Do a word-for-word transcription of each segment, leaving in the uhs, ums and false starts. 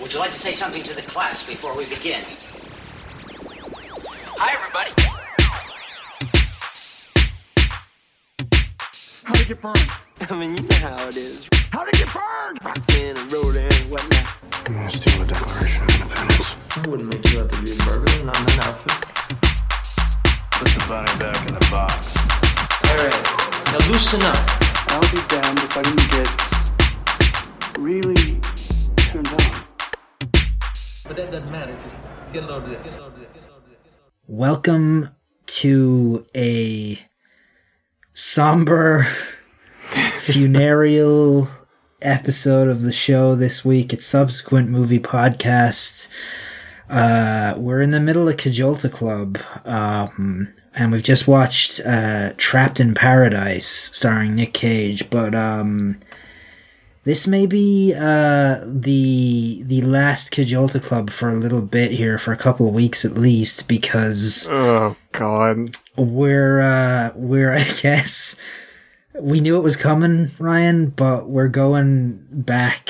Would you like to say something to the class before we begin? Hi, everybody. How to get burned? I mean, you know how it is. How to get burned? Rockin' and rollin' and whatnot. You want to steal the Declaration of Independence? I wouldn't make you out to be a burglar, not in that outfit. Put the bunny back in the box. All right, now loosen up. I'll be damned if I didn't get really turned on. But that doesn't matter, because get a load of this. Welcome to a somber, funereal episode of the show this week. It's Subsequent Movie Podcast. Uh, we're in the middle of Kajolta Club, um, and we've just watched uh, Trapped in Paradise, starring Nick Cage, but... Um, This may be uh, the the last Kajolta Club for a little bit here, for a couple of weeks at least, because oh god, we're uh, we're I guess we knew it was coming, Ryan, but we're going back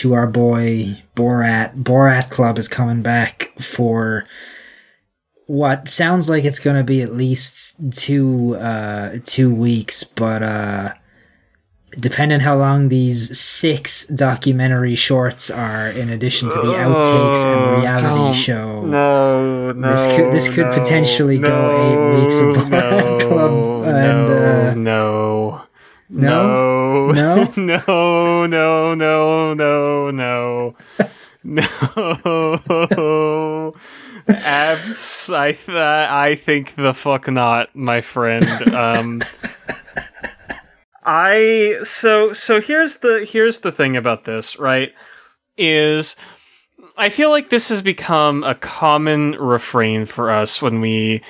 to our boy Borat. Borat Club is coming back for what sounds like it's going to be at least two uh, two weeks, but. Uh, Depending how long these six documentary shorts are, in addition to the outtakes oh, and reality show, no, no, this could this could no, potentially no, go eight weeks of Borat no, Club. And, no, uh, no, no, no, no, no, no, no, no, no, no. Abs, I th- I think the fuck not, my friend. Um. I so so here's the here's the thing about this, right? Is I feel like this has become a common refrain for us when we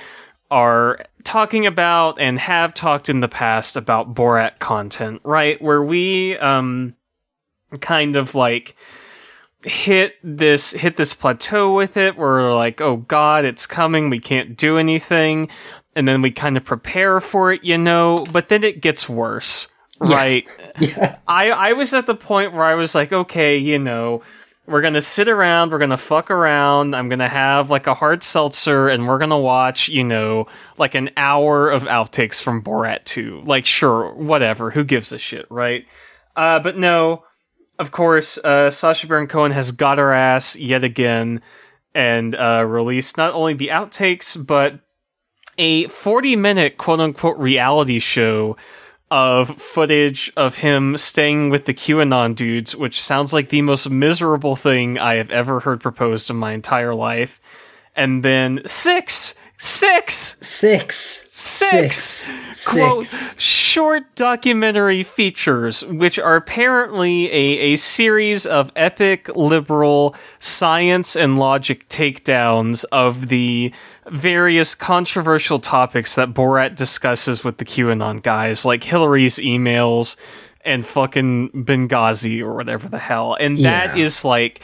are talking about and have talked in the past about Borat content, right? Where we um kind of like hit this hit this plateau with it, where we're like, oh god, it's coming, we can't do anything. And then we kind of prepare for it, you know, but then it gets worse, yeah. right? Yeah. I, I was at the point where I was like, okay, you know, we're going to sit around, we're going to fuck around, I'm going to have like a hard seltzer, and we're going to watch, you know, like an hour of outtakes from Borat two. Like, sure, whatever, who gives a shit, right? Uh, but no, of course, uh, Sacha Baron Cohen has got her ass yet again, and uh, released not only the outtakes, but a forty-minute quote-unquote reality show of footage of him staying with the QAnon dudes, which sounds like the most miserable thing I have ever heard proposed in my entire life. And then six, six, six, six, six quote, six. short documentary features, which are apparently a, a series of epic liberal science and logic takedowns of the various controversial topics that Borat discusses with the QAnon guys, like Hillary's emails and fucking Benghazi or whatever the hell. And yeah. that is like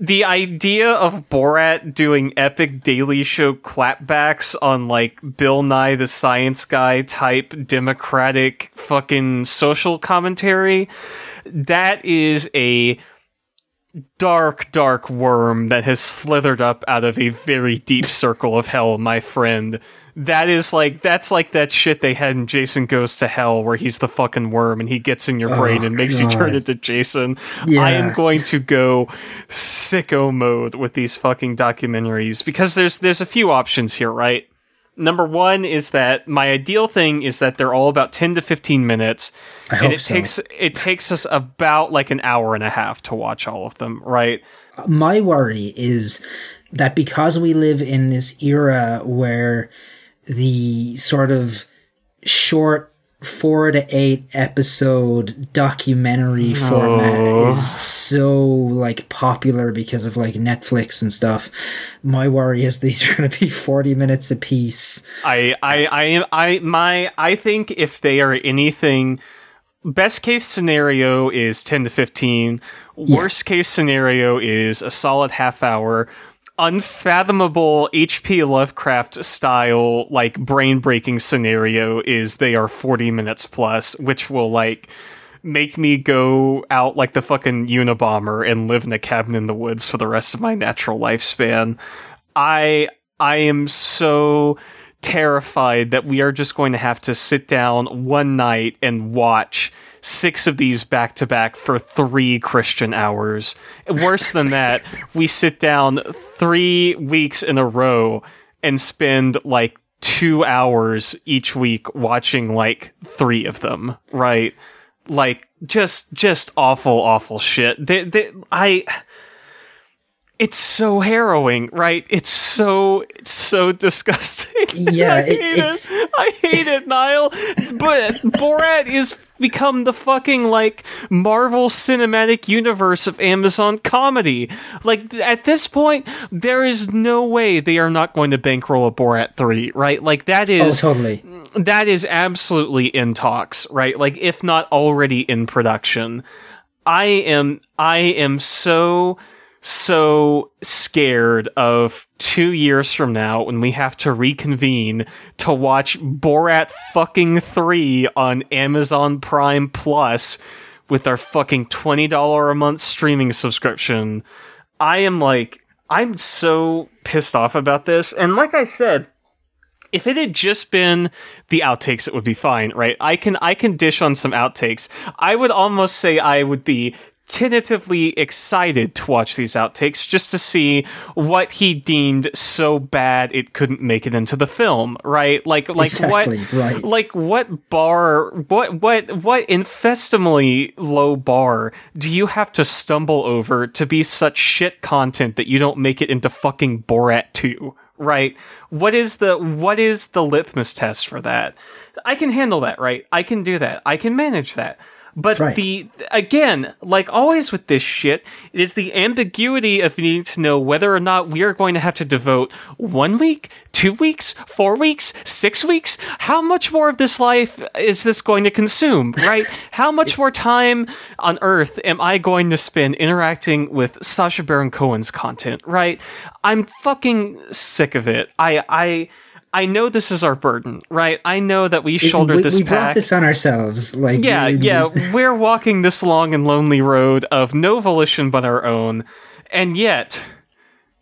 the idea of Borat doing epic Daily Show clapbacks on like Bill Nye the Science Guy type democratic fucking social commentary. That is a dark, dark worm that has slithered up out of a very deep circle of hell, my friend. That is like, that's like that shit they had in Jason Goes to Hell, where he's the fucking worm and he gets in your oh, brain and makes God. you turn into Jason. Yeah. I am going to go sicko mode with these fucking documentaries, because there's there's a few options here, right? Number one is that my ideal thing is that they're all about ten to fifteen minutes, I and hope it so. takes it takes us about like an hour and a half to watch all of them, right? My worry is that because we live in this era where the sort of short four to eight episode documentary oh. format is so like popular because of like Netflix and stuff, my worry is these are going to be forty minutes apiece. I, I, I, I, my, I think if they are anything, best case scenario is ten to fifteen. Worst yeah. case scenario is a solid half hour. Unfathomable H P Lovecraft style, like brain breaking scenario is they are forty minutes plus, which will like make me go out like the fucking Unabomber and live in a cabin in the woods for the rest of my natural lifespan. I I am so terrified that we are just going to have to sit down one night and watch six of these back to back for three Christian hours. Worse than that, we sit down three weeks in a row and spend like two hours each week watching like three of them, right? Like just just awful, awful shit. They, they, I. It's so harrowing, right? It's so it's so disgusting. Yeah, I hate it, it's... it. I hate it, Niall. But Borat is become the fucking like Marvel Cinematic Universe of Amazon comedy. Like at this point, there is no way they are not going to bankroll a Borat three, right? Like that is oh, totally. That is absolutely in talks, right? Like if not already in production. I am I am so. so scared of two years from now when we have to reconvene to watch Borat fucking three on Amazon Prime Plus with our fucking twenty dollars a month streaming subscription. I am like, I'm so pissed off about this. And like I said, if it had just been the outtakes, it would be fine, right? I can, I can dish on some outtakes. I would almost say I would be tentatively excited to watch these outtakes just to see what he deemed so bad it couldn't make it into the film, right? Like like exactly, what right. like what bar what what what infestimally low bar do you have to stumble over to be such shit content that you don't make it into fucking Borat two, right? What is the what is the litmus test for that? I can handle that, right? I can do that. I can manage that. But right. the, again, like always with this shit, it is the ambiguity of needing to know whether or not we are going to have to devote one week, two weeks, four weeks, six weeks. How much more of this life is this going to consume, right? How much more time on earth am I going to spend interacting with Sacha Baron Cohen's content, right? I'm fucking sick of it. I, I... I know this is our burden, right? I know that we shoulder we, this we pack. We brought this on ourselves. Like, yeah, we, yeah. We're walking this long and lonely road of no volition but our own. And yet,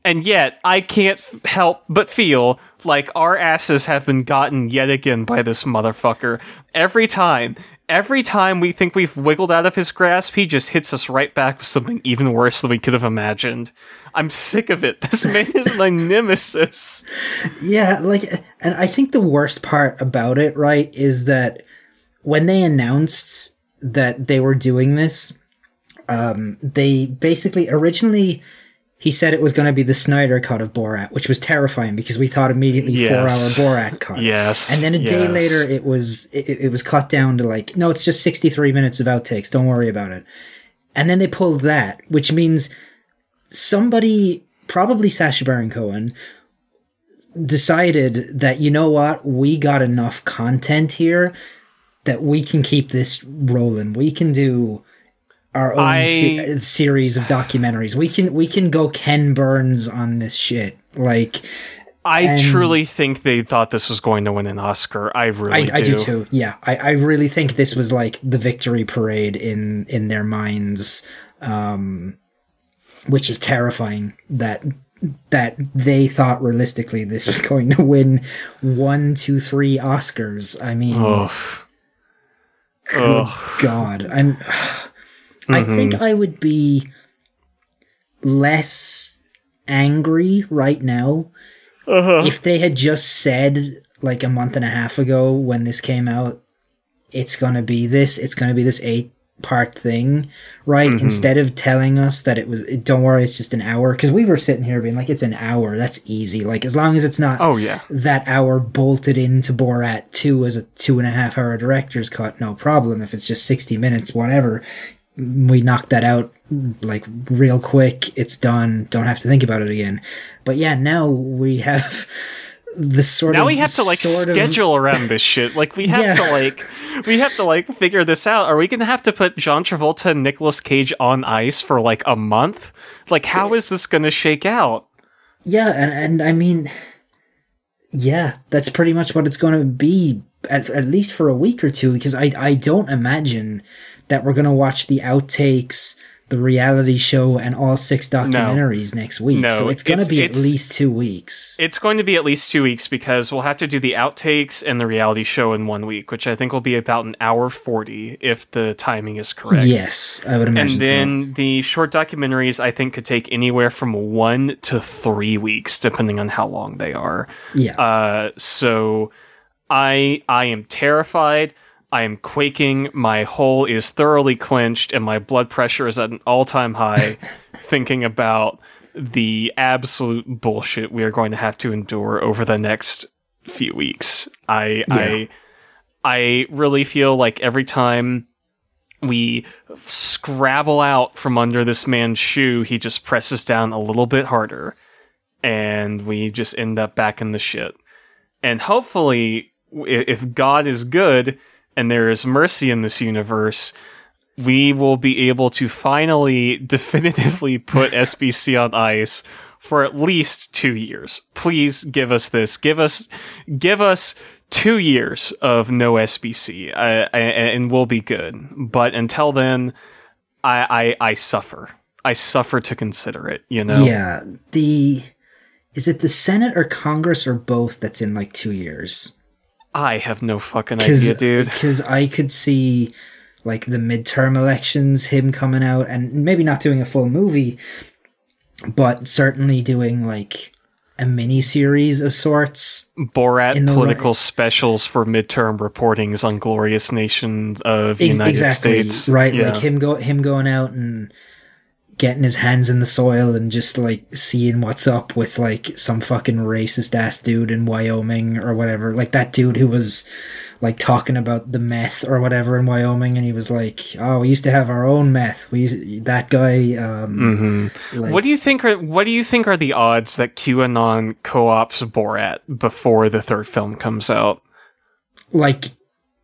and yet, I can't help but feel like our asses have been gotten yet again by this motherfucker. Every time, every time we think we've wiggled out of his grasp, he just hits us right back with something even worse than we could have imagined. I'm sick of it. This man is my nemesis. Yeah, like, and I think the worst part about it, right, is that when they announced that they were doing this, um, they basically originally he said it was going to be the Snyder cut of Borat, which was terrifying because we thought immediately yes. four-hour Borat cut. Yes, and then a yes. day later, it was it, it was cut down to like, no, it's just sixty-three minutes of outtakes. Don't worry about it. And then they pulled that, which means somebody, probably Sacha Baron Cohen, decided that, you know what, we got enough content here that we can keep this rolling. We can do our own I, se- series of documentaries. We can we can go Ken Burns on this shit. Like, I and, truly think they thought this was going to win an Oscar. I really I, do. I do too. Yeah, I, I really think this was like the victory parade in in their minds. Um, Which is terrifying that that they thought realistically this was going to win one, two, three Oscars. I mean, oh, oh. God, I'm. Mm-hmm. I think I would be less angry right now uh-huh. if they had just said like a month and a half ago when this came out, it's gonna be this. It's gonna be this eight. part thing, right? Mm-hmm. Instead of telling us that it was, don't worry, it's just an hour, because we were sitting here being like, it's an hour, that's easy. Like, as long as it's not oh yeah that hour bolted into Borat two as a two and a half hour director's cut, no problem. If it's just sixty minutes, whatever, we knock that out like real quick, it's done, don't have to think about it again. But yeah, now we have the sort now of, we have to like schedule of... around this shit. Like we have yeah. to like we have to like figure this out. Are we gonna have to put John Travolta and Nicolas Cage on ice for like a month? Like how is this gonna shake out? Yeah, and, and I mean yeah, that's pretty much what it's gonna be at, at least for a week or two, because I I don't imagine that we're going to watch the outtakes, the reality show, and all six documentaries no. next week. No, so it's going to be at least two weeks. It's going to be at least two weeks because we'll have to do the outtakes and the reality show in one week, which I think will be about an hour forty if the timing is correct. Yes, I would imagine. And then so. the short documentaries, I think, could take anywhere from one to three weeks, depending on how long they are. Yeah. Uh, so I I am terrified. I am quaking, my hole is thoroughly clenched, and my blood pressure is at an all-time high thinking about the absolute bullshit we are going to have to endure over the next few weeks. I yeah. I I really feel like every time we scrabble out from under this man's shoe, he just presses down a little bit harder, and we just end up back in the shit. And hopefully, if God is good and there is mercy in this universe, we will be able to finally definitively put S B C on ice for at least two years. Please give us this. Give us, give us two years of no S B C, uh, and we'll be good. But until then, I, I, I suffer. I suffer to consider it. You know? Yeah. The is it the Senate or Congress or both that's in like two years? I have no fucking idea, dude. Because I could see, like, the midterm elections, him coming out and maybe not doing a full movie, but certainly doing, like, a mini-series of sorts. Borat political right. specials for midterm reportings on glorious nations of the Ex- United exactly, States. Right, yeah. Like, him go him going out and getting his hands in the soil and just, like, seeing what's up with, like, some fucking racist-ass dude in Wyoming or whatever. Like, that dude who was, like, talking about the meth or whatever in Wyoming, and he was like, oh, we used to have our own meth. We used- That guy... Um, mm-hmm. like- what do you think are What do you think are the odds that QAnon co-ops Borat before the third film comes out? Like...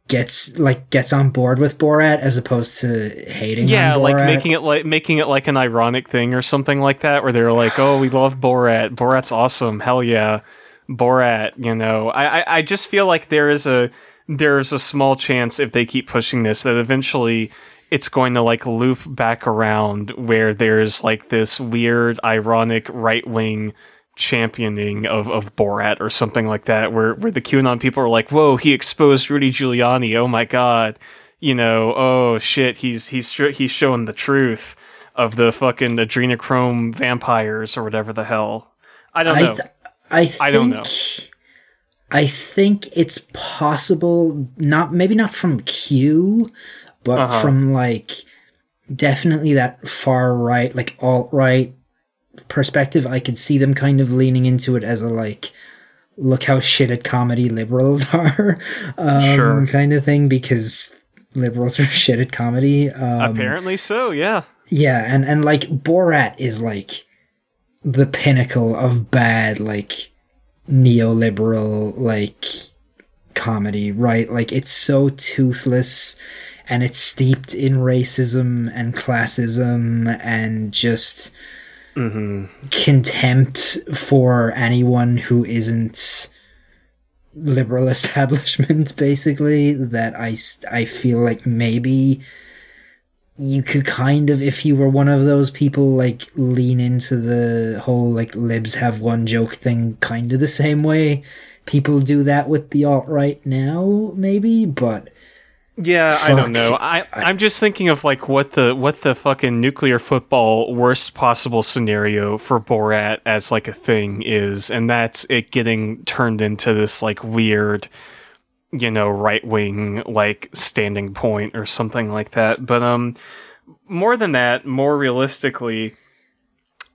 gets like gets on board with Borat as opposed to hating yeah, on Borat. Yeah, like making it like making it like an ironic thing or something like that where they're like, oh, we love Borat. Borat's awesome. Hell yeah. Borat, you know. I, I, I just feel like there is a there's a small chance if they keep pushing this that eventually it's going to like loop back around where there's like this weird ironic right wing championing of, of Borat or something like that where, where the QAnon people are like, whoa, he exposed Rudy Giuliani, oh my god, you know, oh shit, he's he's he's showing the truth of the fucking adrenochrome vampires or whatever the hell. I don't know. I, th- I, think, I don't know. I think it's possible, not maybe not from Q, but uh-huh. from like definitely that far right, like alt-right perspective. I could see them kind of leaning into it as a like, look how shit at comedy liberals are, um, sure. kind of thing, because liberals are shit at comedy. Um, Apparently so, yeah. Yeah, and, and like Borat is like the pinnacle of bad, like neoliberal, like comedy, right? Like it's so toothless and it's steeped in racism and classism and just... Mm-hmm. contempt for anyone who isn't liberal establishment, basically, that I, I feel like maybe you could kind of, if you were one of those people, like, lean into the whole, like, libs have one joke thing kind of the same way people do that with the alt-right now, maybe, but... Yeah, Fuck. I don't know. I, I'm just thinking of like what the what the fucking nuclear football worst possible scenario for Borat as like a thing is, and that's it getting turned into this like weird, you know, right wing like standing point or something like that. But um, more than that, more realistically,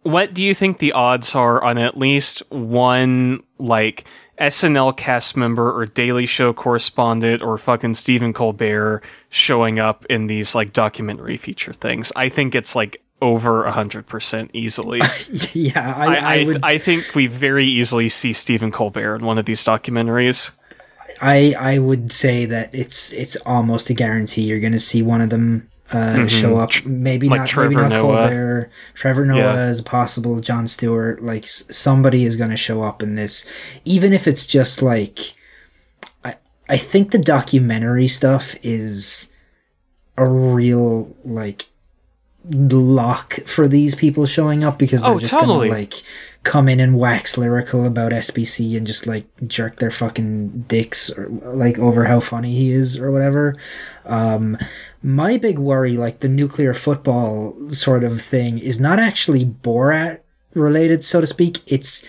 what do you think the odds are on at least one like S N L cast member or Daily Show correspondent or fucking Stephen Colbert showing up in these like documentary feature things? I think it's like over a hundred percent easily. yeah, I I, I, I, would... I think we very easily see Stephen Colbert in one of these documentaries. I I would say that it's it's almost a guarantee you're going to see one of them uh, mm-hmm. show up. Maybe like not Trevor maybe not Noah. Colbert. Trevor Noah yeah. is possible. Jon Stewart, like s- somebody is going to show up in this, even if it's just like. I I think the documentary stuff is a real, like, lock for these people showing up, because they're oh, just totally. gonna, like, come in and wax lyrical about S B C and just, like, jerk their fucking dicks, or, like, over how funny he is or whatever. Um, my big worry, like, the nuclear football sort of thing is not actually Borat related, so to speak. It's,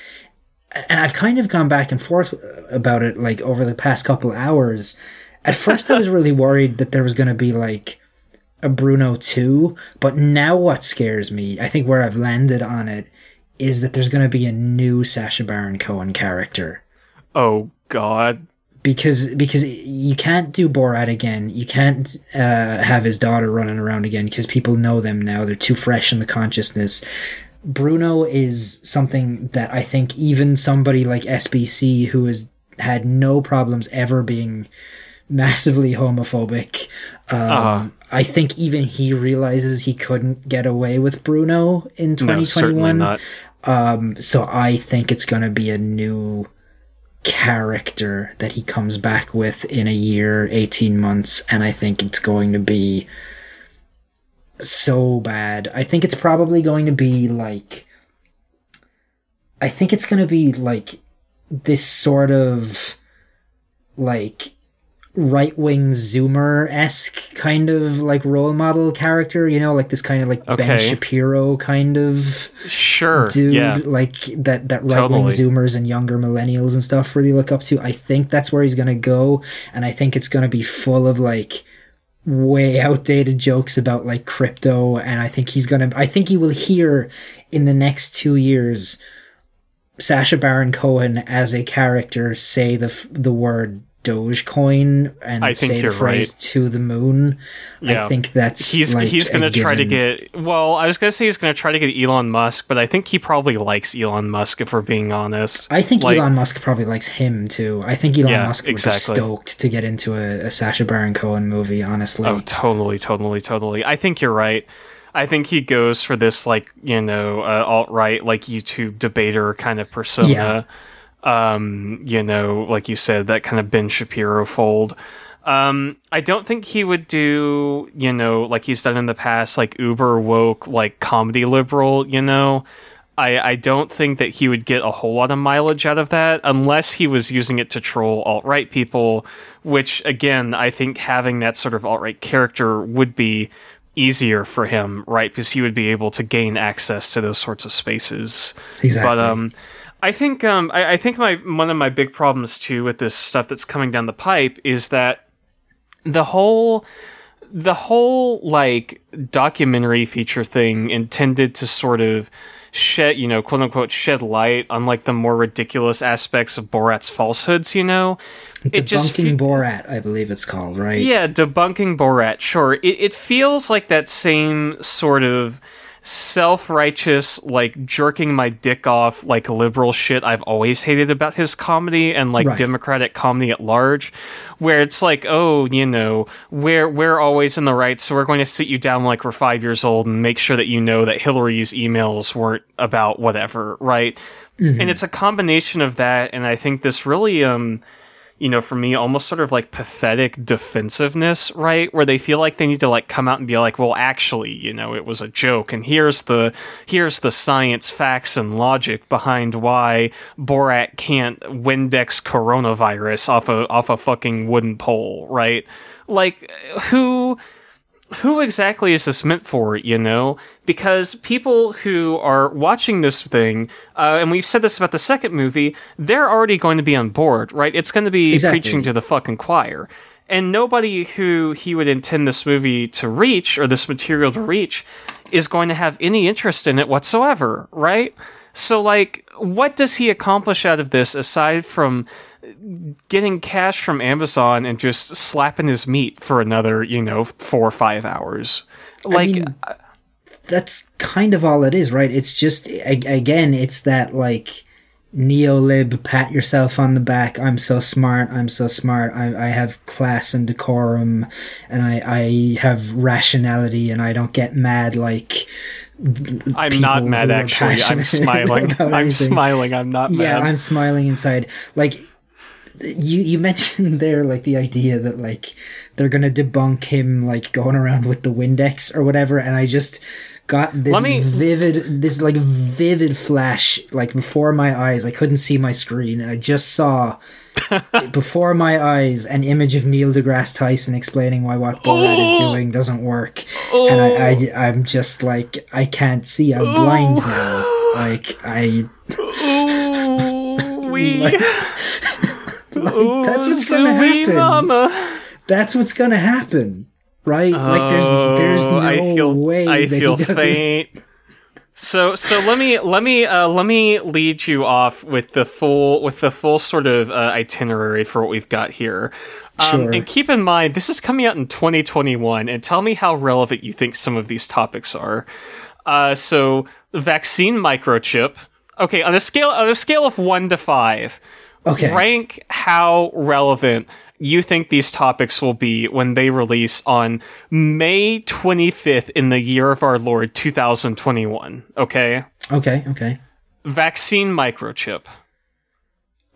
and I've kind of gone back and forth about it, like, over the past couple hours. At first I was really worried that there was going to be, like, a Bruno two, but now what scares me, I think where I've landed on it, is that there's going to be a new Sacha Baron Cohen character. Oh, God. Because because you can't do Borat again. You can't uh, have his daughter running around again, because people know them now. They're too fresh in the consciousness. Bruno is something that I think even somebody like S B C, who has had no problems ever being massively homophobic, um, uh-huh. I think even he realizes he couldn't get away with Bruno in twenty twenty-one. No, certainly not. Um, so I think it's going to be a new character that he comes back with in a year, eighteen months, and I think it's going to be so bad. I think it's probably going to be like, I think it's going to be like this sort of like right-wing Zoomer-esque kind of like role model character, you know, like this kind of like okay. Ben Shapiro kind of sure dude, yeah. like that that right-wing totally. Zoomers and younger millennials and stuff really look up to. I think that's where he's going to go, and I think it's going to be full of like way outdated jokes about like crypto, and I think he's gonna I think you will hear in the next two years Sacha Baron Cohen as a character say the the word Dogecoin and I think say the phrase right. to the moon. Yeah. I think that's he's like he's gonna try given. to get well I was gonna say he's gonna try to get Elon Musk, but I think he probably likes Elon Musk, if we're being honest. I think like, Elon Musk probably likes him too. I think Elon yeah, Musk was exactly. stoked to get into a, a Sacha Baron Cohen movie, honestly. Oh totally totally totally I think you're right. I think he goes for this like, you know, uh, alt-right like YouTube debater kind of persona. Yeah. Um you know, like you said, that kind of Ben Shapiro fold. Um, I don't think he would do, you know, like he's done in the past, like uber woke, like comedy liberal, you know. I, I don't think that he would get a whole lot of mileage out of that unless he was using it to troll alt-right people, which, again, I think having that sort of alt-right character would be easier for him, right? Because he would be able to gain access to those sorts of spaces. Exactly. But, um, I think, um, I, I think my one of my big problems, too, with this stuff that's coming down the pipe is that The whole, the whole like documentary feature thing intended to sort of shed, you know, quote unquote, shed light on like the more ridiculous aspects of Borat's falsehoods. You know, debunking it just fe- Borat, I believe it's called, right? Yeah, debunking Borat. Sure, it it feels like that same sort of self-righteous, like jerking my dick off, like liberal shit I've always hated about his comedy and like right. Democratic comedy at large, where it's like, oh, you know, we're we're always in the right, so we're going to sit you down like we're five years old and make sure that you know that Hillary's emails weren't about whatever, right? Mm-hmm. And it's a combination of that, and I think this really, um, you know, for me, almost sort of like pathetic defensiveness, right? Where they feel like they need to like come out and be like, well, actually, you know, it was a joke. And here's the, here's the science, facts, and logic behind why Borat can't Windex coronavirus off a, off a fucking wooden pole, right? Like, who, who exactly is this meant for, you know? Because people who are watching this thing, uh, and we've said this about the second movie, they're already going to be on board, right? It's going to be exactly. preaching to the fucking choir. And nobody who he would intend this movie to reach, or this material to reach, is going to have any interest in it whatsoever, right? So, like, what does he accomplish out of this aside from getting cash from Amazon and just slapping his meat for another, you know, four or five hours? Like, I mean, that's kind of all it is, right? It's just, again, it's that like neolib pat yourself on the back. I'm so smart. I'm so smart. I, I have class and decorum, and I, I have rationality, and I don't get mad like. I'm not mad. Actually, I'm smiling. I'm smiling. I'm not mad. Yeah, I'm smiling inside. Like, you you mentioned there, like, the idea that, like, they're going to debunk him, like, going around with the Windex or whatever, and I just got this me... vivid, this, like, vivid flash, like, before my eyes. I couldn't see my screen. I just saw... before my eyes, an image of Neil deGrasse Tyson explaining why what Borat oh! is doing doesn't work, oh! and I, I, I'm just like, I can't see. I'm oh! blind now. Like I, oh, we, like, like, oh, that's what's gonna happen. Mama. That's what's gonna happen, right? Oh, like there's, there's no I feel, way. I that feel he faint. So so let me let me uh, let me lead you off with the full with the full sort of uh, itinerary for what we've got here. Um, sure. And keep in mind, this is coming out in twenty twenty-one, and tell me how relevant you think some of these topics are. Uh, so vaccine microchip. Okay, on a scale on a scale of one to five, okay, rank how relevant you think these topics will be when they release on May twenty-fifth in the year of our Lord, two thousand twenty-one. Okay? Okay, okay. Vaccine microchip.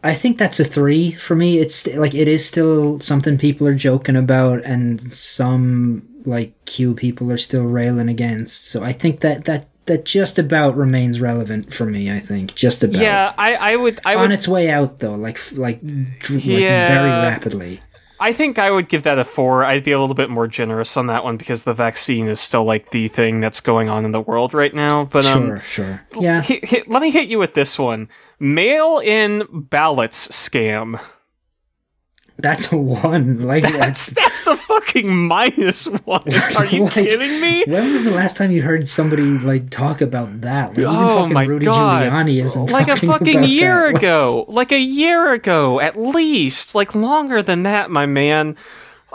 I think that's a three for me. It's st- like, it is still something people are joking about, and some, like, Q people are still railing against. So I think that, that, that just about remains relevant for me, I think. Just about. Yeah, I, I would... I On would, its way out, though, like, like, like yeah, very rapidly. I think I would give that a four. I'd be a little bit more generous on that one, because the vaccine is still, like, the thing that's going on in the world right now. But, um, sure, sure. Yeah. H- h- let me hit you with this one. Mail-in ballots scam. That's a one. Like, that's that's a fucking minus one. Are you like, kidding me? When was the last time you heard somebody, like, talk about that? Like, even oh fucking my Rudy God. Giuliani isn't like talking a fucking about year that. ago. Like a year ago, at least. Like longer than that, my man.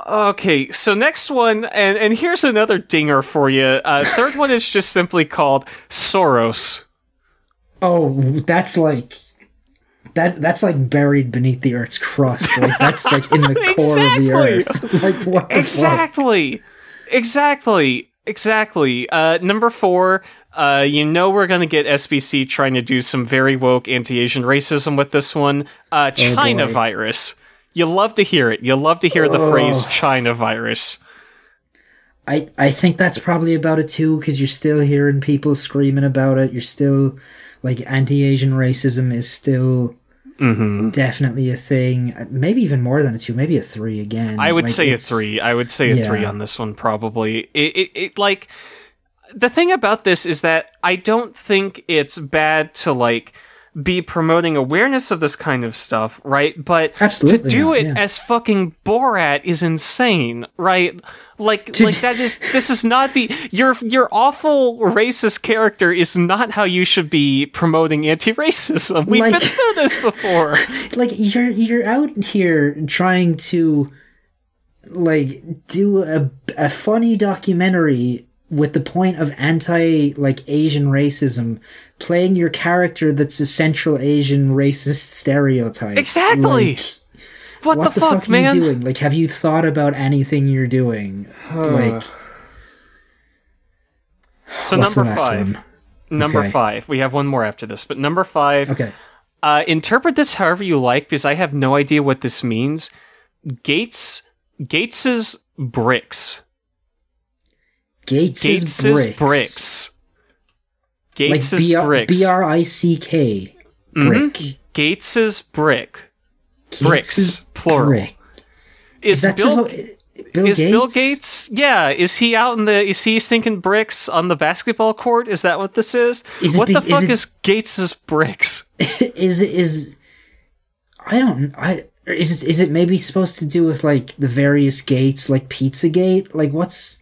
Okay, so next one, and and here's another dinger for you. Uh, third one is just simply called Soros. Oh, that's like. That that's like buried beneath the Earth's crust. Like that's like in the core exactly. of the Earth. Like what? The exactly, fuck? exactly, exactly. Uh, number four. Uh, you know we're gonna get S B C trying to do some very woke anti-Asian racism with this one. Uh, China oh virus. You love to hear it. You love to hear the oh. phrase China virus. I I think that's probably about it too, because you're still hearing people screaming about it. You're still like anti-Asian racism is still. Mm-hmm. Definitely a thing. Maybe even more than a two. Maybe a three again. I would like, say a three. I would say a yeah. three on this one probably. It, it, it like the thing about this is that I don't think it's bad to like be promoting awareness of this kind of stuff, right? But Absolutely to do not, it yeah. as fucking Borat is insane, right? Like, like that is, this is not the, your, your awful racist character is not how you should be promoting anti-racism. We've like, been through this before. Like, you're, you're out here trying to, like, do a, a funny documentary with the point of anti, like, Asian racism, playing your character that's a Central Asian racist stereotype. Exactly! Like, What, what the, the fuck, fuck are man? you doing? Like, have you thought about anything you're doing? Huh. Like, so number five. One? Number okay. five. We have one more after this, but number five. Okay. Uh, interpret this however you like, because I have no idea what this means. Gates, Gates's bricks. Gates's, Gates's bricks. bricks. Gates's like B- bricks. B R I C K. Brick. Mm-hmm. Gates's brick. Bricks, is plural. Brick. Is, is, Bill, about, Bill, is Gates? Bill Gates? Yeah, is he out in the? Is he sinking bricks on the basketball court? Is that what this is? is what be, the fuck is, is Gates's bricks? Is is I don't I is it is it maybe supposed to do with like the various gates, like Pizzagate? Like what's?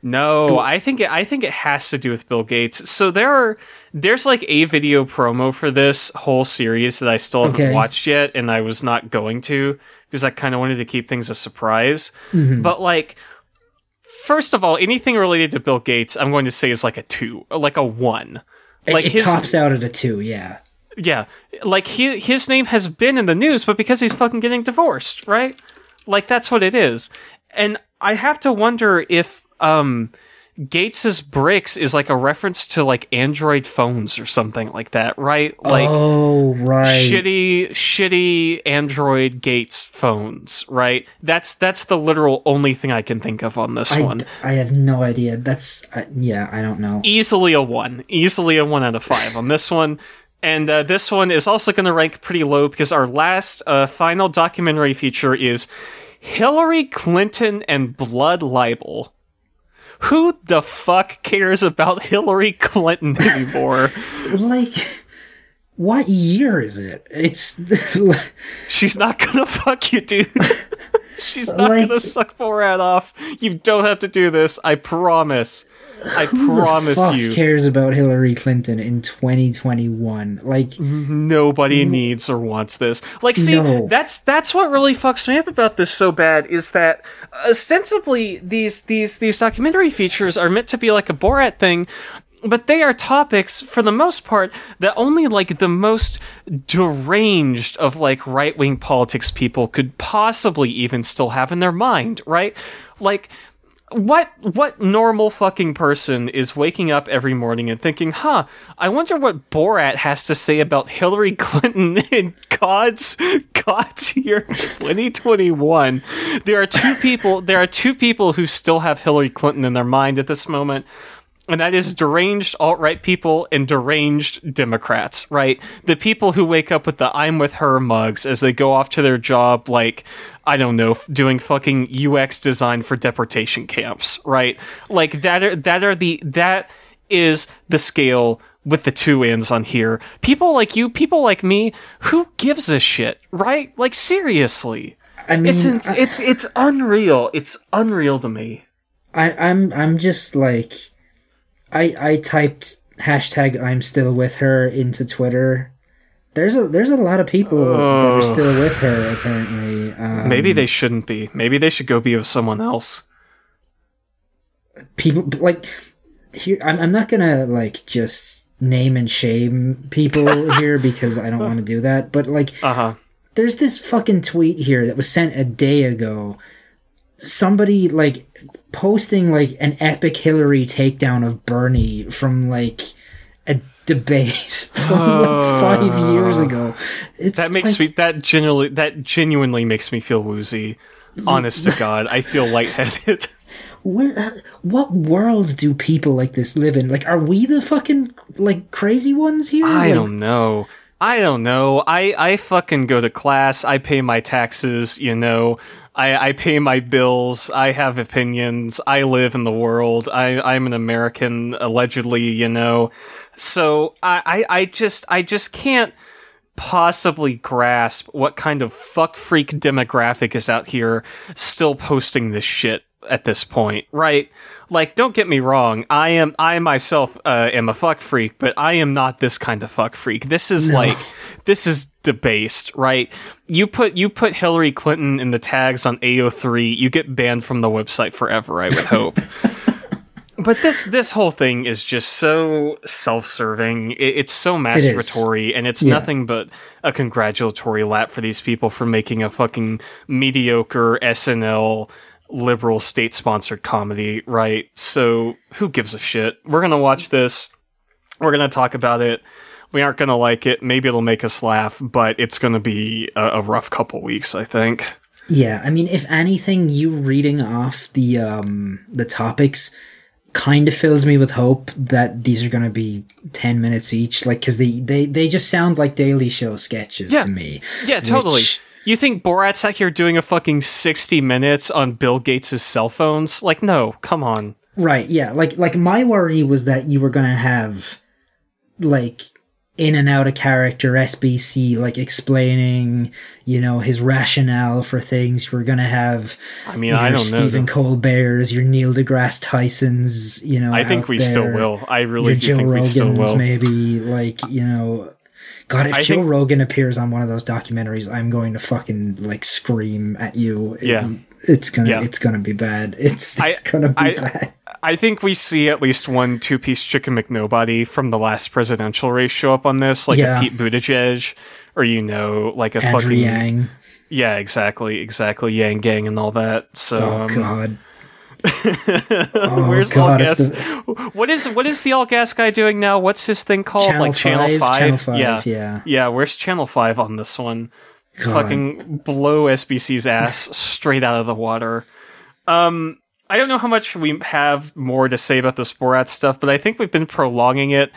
No, Bill- I think it, I think it has to do with Bill Gates. So there are. There's like a video promo for this whole series that I still haven't okay. watched yet, and I was not going to because I kind of wanted to keep things a surprise. Mm-hmm. But like, first of all, anything related to Bill Gates, I'm going to say is like a two, like a one. Like it, it his, tops out at a two, yeah. Yeah, like he, his name has been in the news, but because he's fucking getting divorced, right? Like that's what it is. And I have to wonder if um. Gates's bricks is like a reference to like Android phones or something like that, right? Like, oh, right. Shitty, shitty Android Gates phones, right? That's that's the literal only thing I can think of on this I, one. I have no idea. That's uh, yeah, I don't know. Easily a one, easily a one out of five on this one. And uh, this one is also going to rank pretty low because our last uh, final documentary feature is Hillary Clinton and Blood Libel. Who the fuck cares about Hillary Clinton anymore? Like, what year is it? It's she's not gonna fuck you, dude. She's not like, gonna suck Borat off. You don't have to do this. I promise. I who promise the fuck you. Cares about Hillary Clinton in twenty twenty-one? Like, nobody n- needs or wants this. Like, see, no. that's that's what really fucks me up about this so bad is that ostensibly these these these documentary features are meant to be like a Borat thing, but they are topics for the most part that only like the most deranged of like right-wing politics people could possibly even still have in their mind, right? Like, What what normal fucking person is waking up every morning and thinking, huh, I wonder what Borat has to say about Hillary Clinton in God's God's year twenty twenty-one. There are two people there are two people who still have Hillary Clinton in their mind at this moment, and that is deranged alt-right people and deranged Democrats, right? The people who wake up with the I'm with her mugs as they go off to their job, like, I don't know, doing fucking U X design for deportation camps, right? Like, that are, that are the, that is the scale with the two ends on here. People like you, people like me, who gives a shit, right? Like, seriously. I mean, it's, it's, I, it's, it's unreal. It's unreal to me. I, I'm, I'm just like, I, I typed hashtag I'm still with her into Twitter. There's a there's a lot of people oh. that are still with her apparently. Um, Maybe they shouldn't be. Maybe they should go be with someone else. People like here. I'm I'm not gonna like just name and shame people here because I don't want to do that. But like, uh-huh. there's this fucking tweet here that was sent a day ago. Somebody like. Posting like an epic Hillary takedown of Bernie from like a debate from uh, like five years ago. It's that makes like, me that genuinely that genuinely makes me feel woozy. Honest to God, I feel lightheaded. Where, what world do people like this live in? Like, are we the fucking like crazy ones here? I like, don't know. I don't know. I I fucking go to class. I pay my taxes. You know. I, I pay my bills, I have opinions, I live in the world, I, I'm an American, allegedly, you know. So I, I, I just I just can't possibly grasp what kind of fuck freak demographic is out here still posting this shit at this point, right? Like, don't get me wrong, I am I myself uh, am a fuck freak, but I am not this kind of fuck freak. This is no. like this is debased, right? You put you put Hillary Clinton in the tags on A O three, you get banned from the website forever, I would hope. But this this whole thing is just so self-serving. It, it's so masturbatory, it and it's yeah. nothing but a congratulatory lap for these people for making a fucking mediocre S N L liberal state-sponsored comedy, right? So who gives a shit? We're gonna watch this. We're gonna talk about it. We aren't gonna like it. Maybe it'll make us laugh, but it's gonna be a, a rough couple weeks, I think. Yeah, I mean, if anything, you reading off the um the topics kind of fills me with hope that these are gonna be ten minutes each, like, because they, they they just sound like Daily Show sketches yeah. to me. Yeah, totally. Which, you think Borat's out here doing a fucking sixty minutes on Bill Gates' cell phones? Like, no, come on. Right, yeah. Like, like my worry was that you were going to have, like, in and out of character S B C, like, explaining, you know, his rationale for things. You were going to have, I mean, I don't Stephen know. Stephen Colbert's, your Neil deGrasse Tyson's, you know, I think we there. still will. I really do Joe think Rogan's we still will. Maybe, like, you know... God, if I Joe think, Rogan appears on one of those documentaries, I'm going to fucking like scream at you. It, yeah, it's gonna yeah. it's gonna be bad. It's it's I, gonna be I, bad. I think we see at least one two-piece Chicken McNobody from the last presidential race show up on this, like yeah. a Pete Buttigieg, or you know, like a Andrew fucking Yang. Yeah, exactly, exactly Yang Gang and all that. So, oh um, God. Oh, where's God, all gas? The... What is what is the all gas guy doing now? What's his thing called? Channel like Channel Five. Channel Five. Yeah. yeah, yeah. Where's Channel Five on this one? God. Fucking blow S B C's ass straight out of the water. Um, I don't know how much we have more to say about this Borat stuff, but I think we've been prolonging it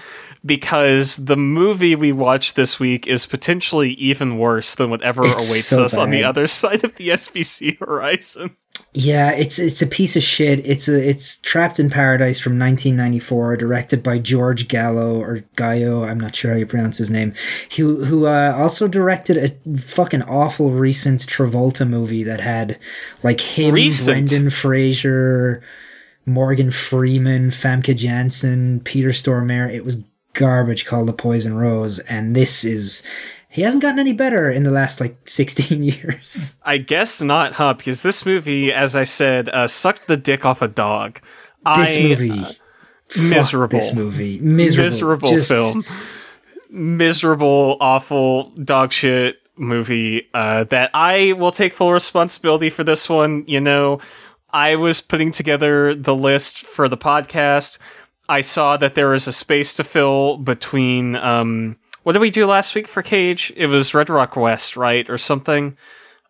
because the movie we watched this week is potentially even worse than whatever it's awaits so us bad. On the other side of the S B C horizon. Yeah, it's it's a piece of shit. It's a it's Trapped in Paradise from nineteen ninety-four, directed by George Gallo or Gallo. I'm not sure how you pronounce his name. Who who uh, also directed a fucking awful recent Travolta movie that had like him, recent. Brendan Fraser, Morgan Freeman, Famke Janssen, Peter Stormare. It was garbage, called The Poison Rose, and this is. He hasn't gotten any better in the last, like, sixteen years. I guess not, huh? Because this movie, as I said, uh, sucked the dick off a dog. This I, movie. Uh, miserable. This movie. Miserable. Miserable Just... film. Miserable, awful, dog shit movie uh, that I will take full responsibility for this one. You know, I was putting together the list for the podcast. I saw that there was a space to fill between... Um, What did we do last week for Cage? It was Red Rock West, right, or something.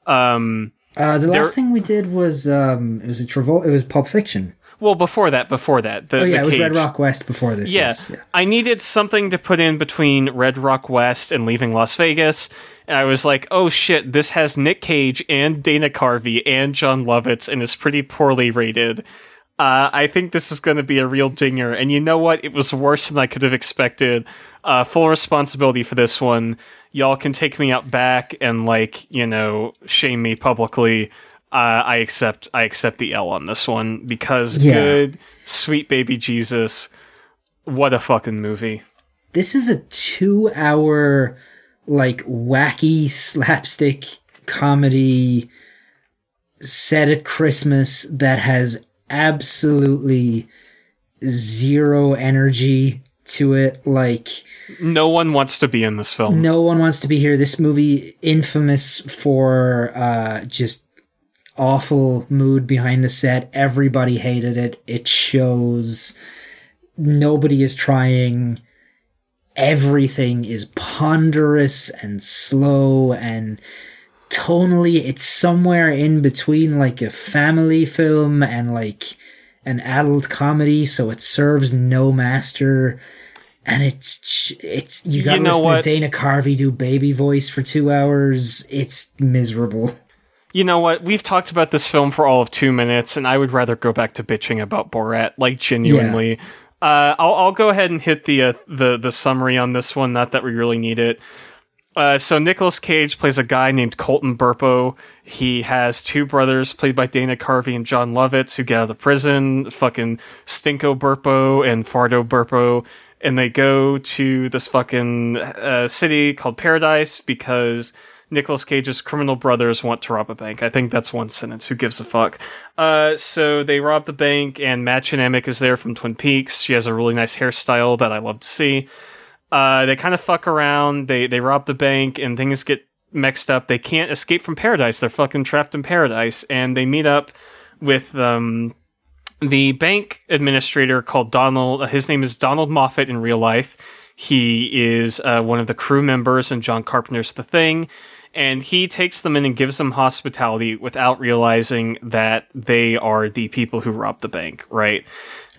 Um, uh, the last there... thing we did was um, it was a Travolta. It was Pulp Fiction. Well, before that, before that, the, oh yeah, the it Cage. Was Red Rock West before this. Yeah. Yes, yeah, I needed something to put in between Red Rock West and Leaving Las Vegas, and I was like, oh shit, this has Nick Cage and Dana Carvey and John Lovitz, and is pretty poorly rated. Uh, I think this is going to be a real dinger. And you know what? It was worse than I could have expected. Uh, full responsibility for this one. Y'all can take me out back and, like, you know, shame me publicly. Uh, I accept I accept the L on this one because yeah. Good, sweet baby Jesus. What a fucking movie. This is a two-hour, like, wacky slapstick comedy set at Christmas that has absolutely zero energy to it. Like, no one wants to be in this film. No one wants to be here. This movie, infamous for uh just awful mood behind the set. Everybody hated it. It shows. Nobody is trying. Everything is ponderous and slow, and tonally it's somewhere in between like a family film and like an adult comedy, so it serves no master. And it's it's you gotta you know listen what? to Dana Carvey do baby voice for two hours. It's miserable. You know what, we've talked about this film for all of two minutes, and I would rather go back to bitching about Borat, like, genuinely. yeah. uh I'll, I'll go ahead and hit the uh, the the summary on this one, not that we really need it. Uh, so Nicolas Cage plays a guy named Colton Burpo. He has two brothers played by Dana Carvey and John Lovitz who get out of prison, fucking Stinko Burpo and Fardo Burpo. And they go to this fucking uh, city called Paradise because Nicolas Cage's criminal brothers want to rob a bank. I think that's one sentence. Who gives a fuck? Uh, so they rob the bank, and Madchen Amick is there from Twin Peaks. She has a really nice hairstyle that I love to see. Uh, they kind of fuck around, they they rob the bank, and things get mixed up. They can't escape from Paradise, they're fucking trapped in Paradise, and they meet up with um, the bank administrator called Donald. His name is Donald Moffat in real life. He is uh, one of the crew members in John Carpenter's The Thing, and he takes them in and gives them hospitality without realizing that they are the people who robbed the bank, right?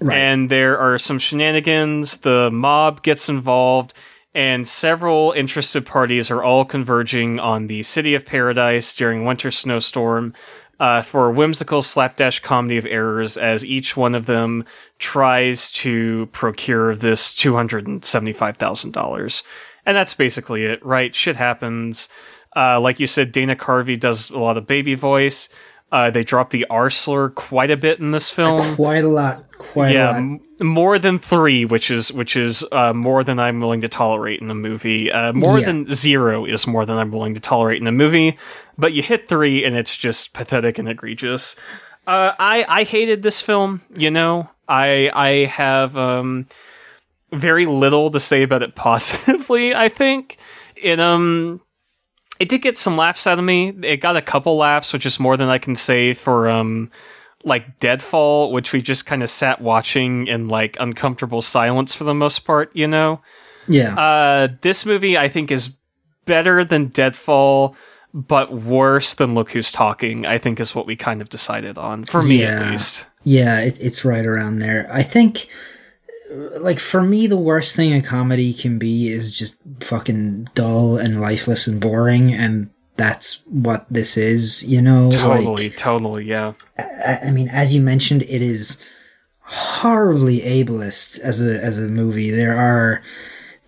Right. And there are some shenanigans, the mob gets involved, and several interested parties are all converging on the city of Paradise during winter snowstorm uh, for a whimsical slapdash comedy of errors as each one of them tries to procure this two hundred seventy-five thousand dollars. And that's basically it, right? Shit happens. Uh, like you said, Dana Carvey does a lot of baby voice. Uh, they drop the R slur quite a bit in this film. Quite a lot. Quite yeah, a lot. M- more than three, which is which is uh, more than I'm willing to tolerate in a movie. Uh, more yeah. than zero is more than I'm willing to tolerate in a movie. But you hit three, and it's just pathetic and egregious. Uh, I I hated this film. You know, I I have um, very little to say about it positively. I think it um. It did get some laughs out of me. It got a couple laughs, which is more than I can say for um, like Deadfall, which we just kind of sat watching in like uncomfortable silence for the most part, you know? Yeah. Uh, this movie, I think, is better than Deadfall, but worse than Look Who's Talking, I think is what we kind of decided on, for me yeah. at least. Yeah, it, it's right around there. I think, like, for me, the worst thing a comedy can be is just fucking dull and lifeless and boring, and that's what this is, you know? Totally, like, totally, yeah. I, I mean, as you mentioned, it is horribly ableist as a as a movie. There are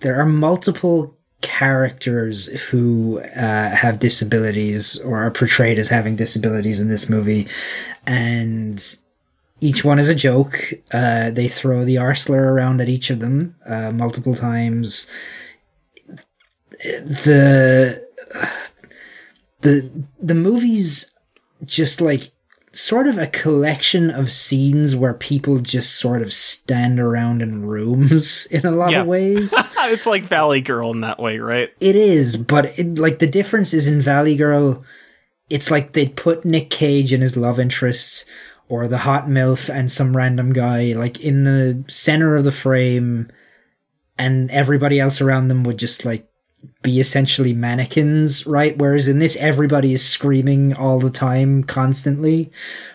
there are multiple characters who uh, have disabilities or are portrayed as having disabilities in this movie, and each one is a joke. Uh, they throw the arsler around at each of them uh, multiple times. The the the movie's just like sort of a collection of scenes where people just sort of stand around in rooms in a lot yeah. of ways. It's like Valley Girl in that way, right? It is, but it, like the difference is in Valley Girl, it's like they'd put Nick Cage and his love interests or the hot MILF and some random guy like in the center of the frame, and everybody else around them would just like be essentially mannequins, right? Whereas in this, everybody is screaming all the time, constantly.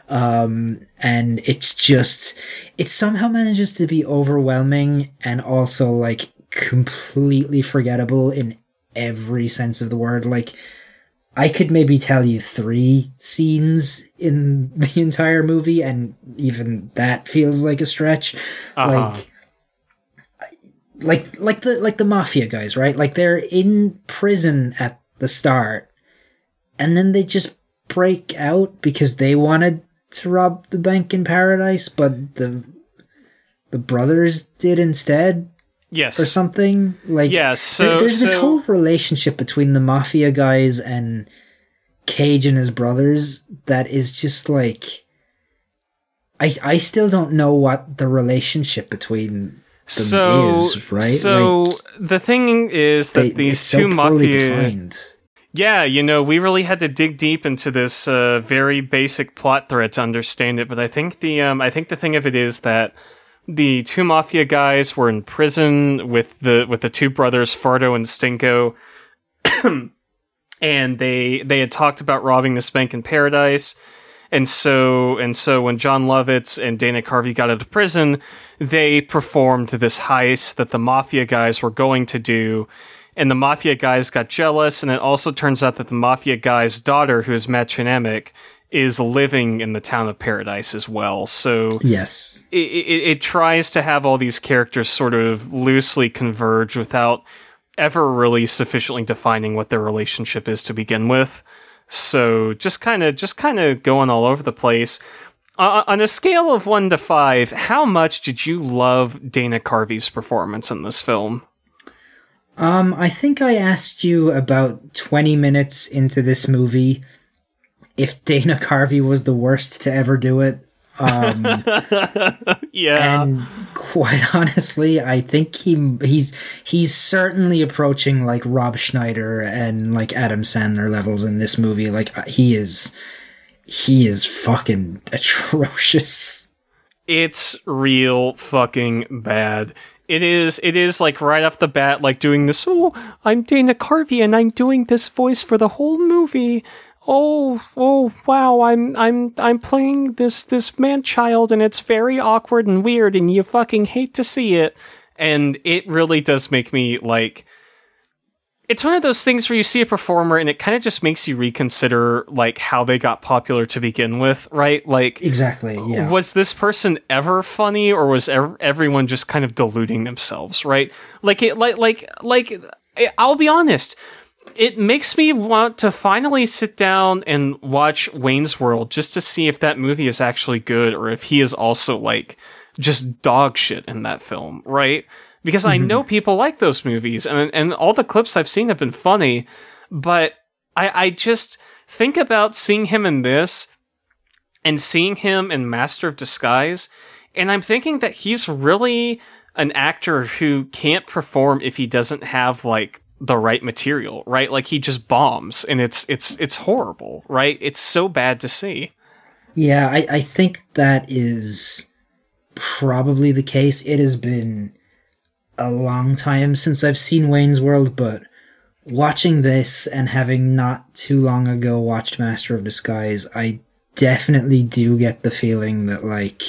Um, and it's just, it somehow manages to be overwhelming and also like completely forgettable in every sense of the word. Like, I could maybe tell you three scenes in the entire movie, and even that feels like a stretch. Uh-huh. Like, Like, like the, like the mafia guys, right? Like they're in prison at the start and then they just break out because they wanted to rob the bank in Paradise, but the, the brothers did instead. Yes. Or something like, yeah, so, there, there's so, this whole relationship between the mafia guys and Cage and his brothers that is just like, I, I still don't know what the relationship between So, is, right? so like, the thing is that they, these two so mafia, defined. yeah, you know, we really had to dig deep into this uh, very basic plot thread to understand it. But I think the, um, I think the thing of it is that the two mafia guys were in prison with the with the two brothers Fardo and Stinko, and they they had talked about robbing this bank in Paradise. And so, and so when John Lovitz and Dana Carvey got out of prison, they performed this heist that the mafia guys were going to do, and the mafia guys got jealous. And it also turns out that the mafia guy's daughter, who is Madchen Amick, is living in the town of Paradise as well. So yes, it, it, it tries to have all these characters sort of loosely converge without ever really sufficiently defining what their relationship is to begin with. So just kind of just kind of going all over the place. Uh, on a scale of one to five, how much did you love Dana Carvey's performance in this film? Um, I think I asked you about twenty minutes into this movie if Dana Carvey was the worst to ever do it. Um, yeah. And quite honestly, I think he he's he's certainly approaching like Rob Schneider and like Adam Sandler levels in this movie. Like he is he is fucking atrocious. It's real fucking bad. It is it is like right off the bat, like doing this, oh, I'm Dana Carvey and I'm doing this voice for the whole movie. Oh, oh, wow! I'm, I'm, I'm playing this this man child, and it's very awkward and weird, and you fucking hate to see it. And it really does make me like. It's one of those things where you see a performer, and it kind of just makes you reconsider like how they got popular to begin with, right? Like exactly, yeah. Was this person ever funny, or was ev- everyone just kind of deluding themselves, right? Like it, like, like, like. I'll be honest. It makes me want to finally sit down and watch Wayne's World just to see if that movie is actually good or if he is also like just dog shit in that film, right? Because mm-hmm. I know people like those movies and and all the clips I've seen have been funny, but I, I just think about seeing him in this and seeing him in Master of Disguise, and I'm thinking that he's really an actor who can't perform if he doesn't have like the right material, right? Like he just bombs and it's, it's, it's horrible, right? It's so bad to see. Yeah, I, I think that is probably the case. It has been a long time since I've seen Wayne's World, but watching this and having not too long ago watched Master of Disguise, I definitely do get the feeling that, like,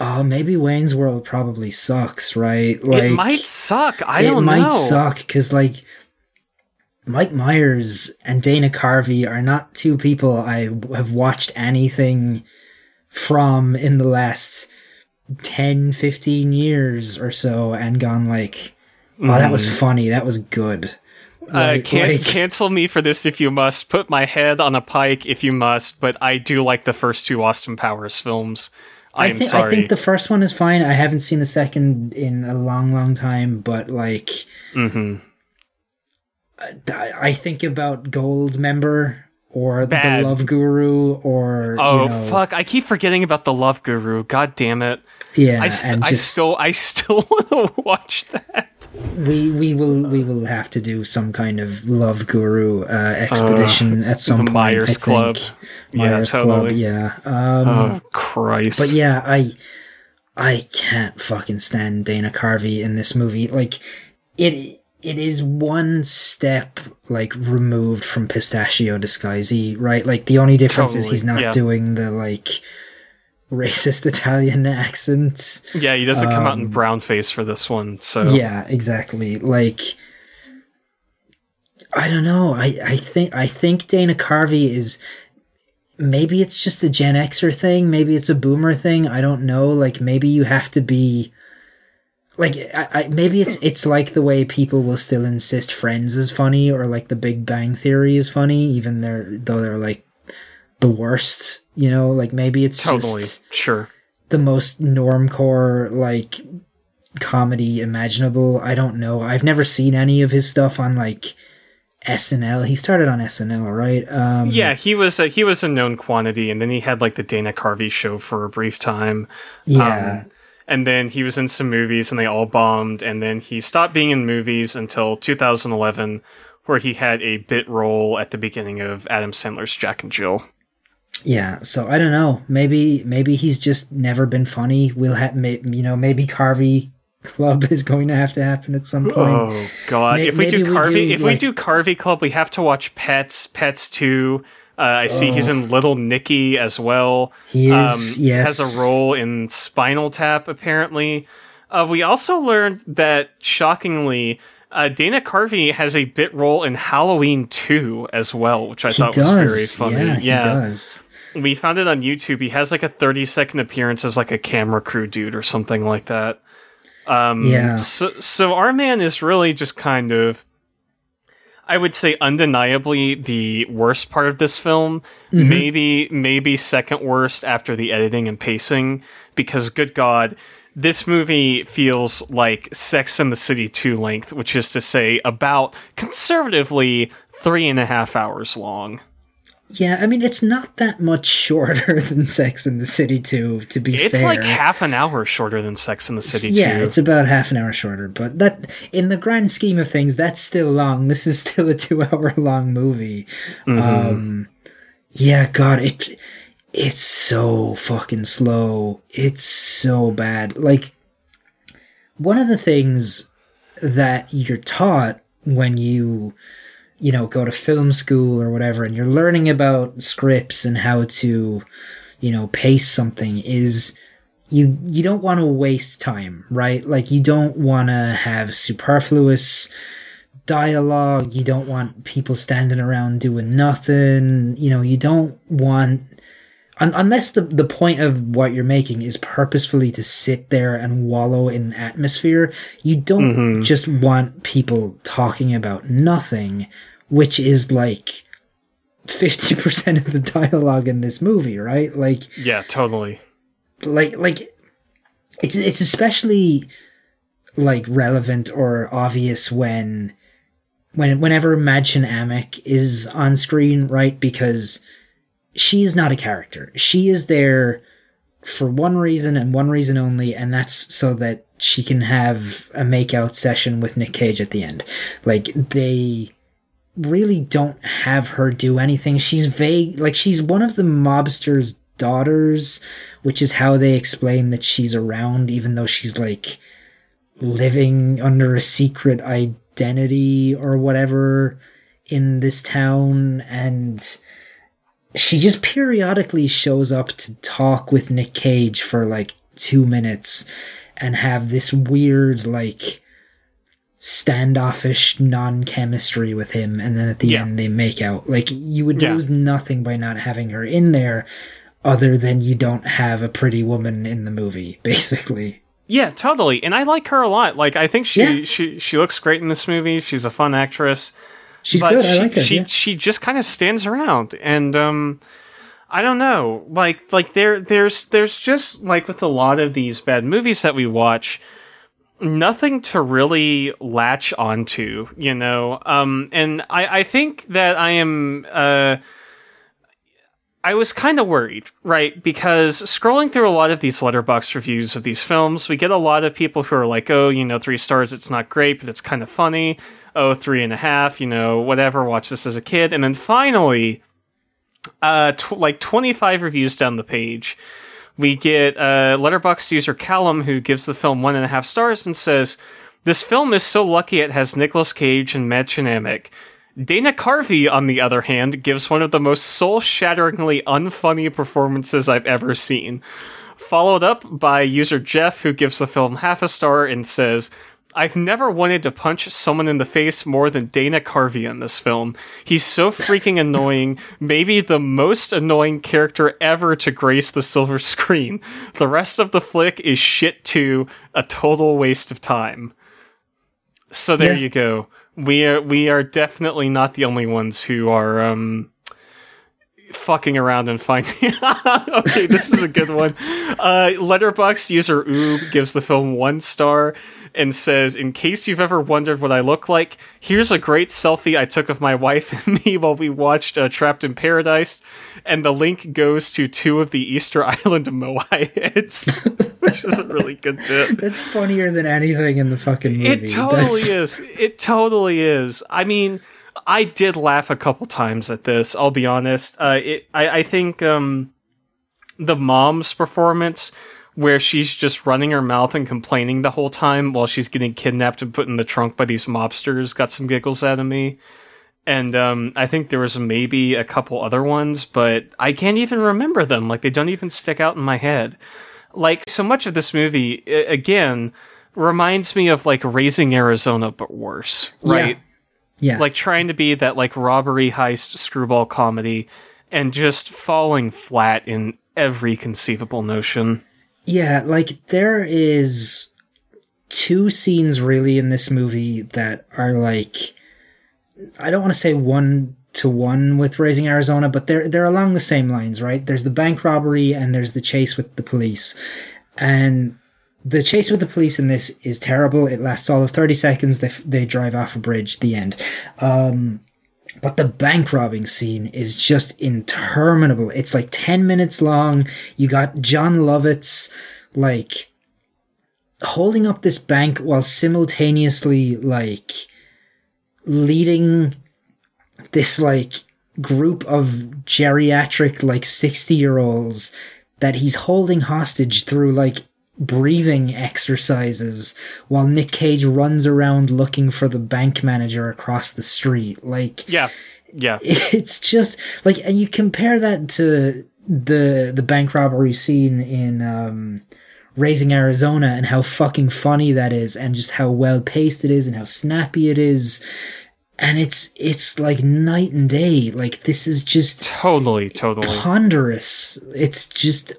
oh, maybe Wayne's World probably sucks, right? Like, it might suck. I don't know. It might suck because, like, Mike Myers and Dana Carvey are not two people I have watched anything from in the last ten, fifteen years or so and gone like, oh, mm. that was funny. That was good. Like, uh, can- like, cancel me for this if you must. Put my head on a pike if you must. But I do like the first two Austin Powers films. I'm I th- sorry. I think the first one is fine. I haven't seen the second in a long, long time, but like, mm-hmm. I, I think about Goldmember or Bad. The Love Guru or oh you know, fuck! I keep forgetting about The Love Guru. God damn it! Yeah, I, st- I just, still I still want to watch that. We we will we will have to do some kind of Love Guru uh, expedition uh, at some the point. Myers Club. Myers yeah, totally. Club, yeah. Um, oh Christ! But yeah, I I can't fucking stand Dana Carvey in this movie. Like it. It is one step, like, removed from Pistachio Disguisey, right? Like, the only difference totally. is he's not yeah. doing the, like, racist Italian accent. Yeah, he doesn't um, come out in brown face for this one, so... Yeah, exactly. Like, I don't know. I, I think I think Dana Carvey is... Maybe it's just a Gen Xer thing. Maybe it's a Boomer thing. I don't know. Like, maybe you have to be... Like, I, I, maybe it's it's like the way people will still insist Friends is funny or, like, The Big Bang Theory is funny, even they're, though they're, like, the worst, you know? Like, maybe it's totally. just sure. the most normcore, like, comedy imaginable. I don't know. I've never seen any of his stuff on, like, S N L. He started on S N L, right? Um, yeah, he was, a, he was a known quantity, and then he had, like, the Dana Carvey show for a brief time. Yeah. Um, And then he was in some movies, and they all bombed. And then he stopped being in movies until two thousand eleven, where he had a bit role at the beginning of Adam Sandler's Jack and Jill. Yeah, so I don't know. Maybe maybe he's just never been funny. We'll have, you know, maybe Carvey Club is going to have to happen at some point. Oh God! Ma- if we do Carvey, we do, if like- we do Carvey Club, we have to watch Pets, Pets two. Uh, I see oh. he's in Little Nicky as well. He is, um, yes. has a role in Spinal Tap, apparently. Uh, we also learned that, shockingly, uh, Dana Carvey has a bit role in Halloween two as well, which I he thought does. was very funny. Yeah, yeah, he does. We found it on YouTube. He has like a thirty-second appearance as like a camera crew dude or something like that. Um, yeah. So, so our man is really just kind of... I would say undeniably the worst part of this film, mm-hmm. maybe maybe second worst after the editing and pacing, because good God, this movie feels like Sex and the City two length, which is to say about conservatively three and a half hours long. Yeah, I mean, it's not that much shorter than Sex and the City two, to be it's fair. It's like half an hour shorter than Sex and the City it's, two. Yeah, it's about half an hour shorter, but that, in the grand scheme of things, that's still long. This is still a two-hour-long movie. Mm-hmm. Um, yeah, God, it it's so fucking slow. It's so bad. Like, one of the things that you're taught when you... you know, go to film school or whatever, and you're learning about scripts and how to, you know, pace something is you, you don't want to waste time, right? Like you don't want to have superfluous dialogue. You don't want people standing around doing nothing. You know, you don't want, un- unless the, the point of what you're making is purposefully to sit there and wallow in atmosphere, you don't mm-hmm. just want people talking about nothing, which is like fifty percent of the dialogue in this movie, right? Like yeah, totally. Like like it's it's especially like relevant or obvious when when whenever Madchen Amick is on screen, right? Because she is not a character. She is there for one reason and one reason only, and that's so that she can have a make-out session with Nick Cage at the end. Like they really don't have her do anything. She's vague. Like, she's one of the mobster's daughters, which is how they explain that she's around, even though she's, like, living under a secret identity or whatever in this town. And she just periodically shows up to talk with Nick Cage for, like, two minutes and have this weird, like, standoffish non-chemistry with him, and then at the yeah. end they make out. Like, you would yeah. lose nothing by not having her in there, other than you don't have a pretty woman in the movie, basically. Yeah, totally. And I like her a lot. Like, I think she yeah. she, she looks great in this movie. She's a fun actress. She's but good. She, I like her. She yeah. she just kind of stands around, and um I don't know. Like like there there's there's just, like, with a lot of these bad movies that we watch, nothing to really latch onto, you know? Um, and I, I think that I am, uh, I was kind of worried, right? Because scrolling through a lot of these Letterboxd reviews of these films, we get a lot of people who are like, oh, you know, three stars, it's not great, but it's kind of funny. Oh, three and a half, you know, whatever, watch this as a kid. And then finally, uh, tw- like twenty-five reviews down the page, we get uh, Letterboxd user Callum, who gives the film one and a half stars and says, "This film is so lucky it has Nicolas Cage and Madchen Amick." Dana Carvey, on the other hand, gives one of the most soul-shatteringly unfunny performances I've ever seen. Followed up by user Jeff, who gives the film half a star and says, "I've never wanted to punch someone in the face more than Dana Carvey in this film. He's so freaking annoying, maybe the most annoying character ever to grace the silver screen. The rest of the flick is shit too, a total waste of time." So there yeah. you go. We are, we are definitely not the only ones who are um, fucking around and finding... Okay, this is a good one. Uh, Letterboxd user Oob gives the film one star and says, "In case you've ever wondered what I look like, here's a great selfie I took of my wife and me while we watched uh, Trapped in Paradise, and the link goes to two of the Easter Island Moai heads," which is a really good bit. That's funnier than anything in the fucking movie. It totally That's... is. It totally is. I mean, I did laugh a couple times at this, I'll be honest. Uh, it, I, I think um, the mom's performance, where she's just running her mouth and complaining the whole time while she's getting kidnapped and put in the trunk by these mobsters, got some giggles out of me. And um, I think there was maybe a couple other ones, but I can't even remember them. Like, they don't even stick out in my head. Like, so much of this movie, I- again, reminds me of, like, Raising Arizona, but worse, right? Yeah. yeah. Like, trying to be that, like, robbery, heist, screwball comedy, and just falling flat in every conceivable notion. Yeah, like, there is two scenes really in this movie that are, like, I don't want to say one to one with Raising Arizona, but they're they're along the same lines, right? There's the bank robbery and there's the chase with the police. And the chase with the police in this is terrible. It lasts all of thirty seconds. They they drive off a bridge, the end. Um But the bank robbing scene is just interminable. It's like ten minutes long. You got John Lovitz, like, holding up this bank while simultaneously, like, leading this, like, group of geriatric, like, sixty-year-olds that he's holding hostage through, like, breathing exercises while Nick Cage runs around looking for the bank manager across the street. Like, yeah, yeah. It's just like, and you compare that to the the bank robbery scene in um, Raising Arizona and how fucking funny that is, and just how well paced it is, and how snappy it is. And it's it's like night and day. Like, this is just totally, totally ponderous. It's just.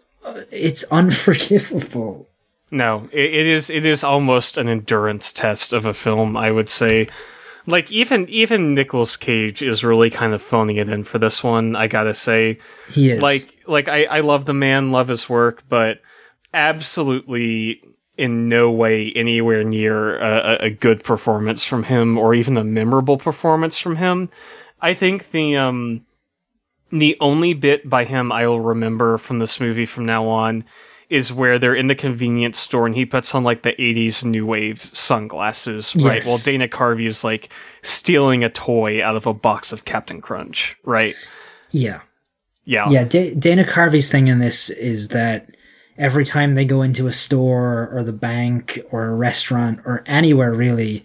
It's unforgivable. No, it, it is. It is almost an endurance test of a film, I would say. Like, even even Nicolas Cage is really kind of phoning it in for this one, I gotta say. He is. Like, like I, I love the man, love his work, but absolutely in no way anywhere near a, a good performance from him, or even a memorable performance from him. I think the um. The only bit by him I will remember from this movie from now on is where they're in the convenience store and he puts on like the eighties new wave sunglasses, right? Yes. While Dana Carvey is like stealing a toy out of a box of Captain Crunch, right? Yeah. Yeah. Yeah. D- Dana Carvey's thing in this is that every time they go into a store or the bank or a restaurant or anywhere really,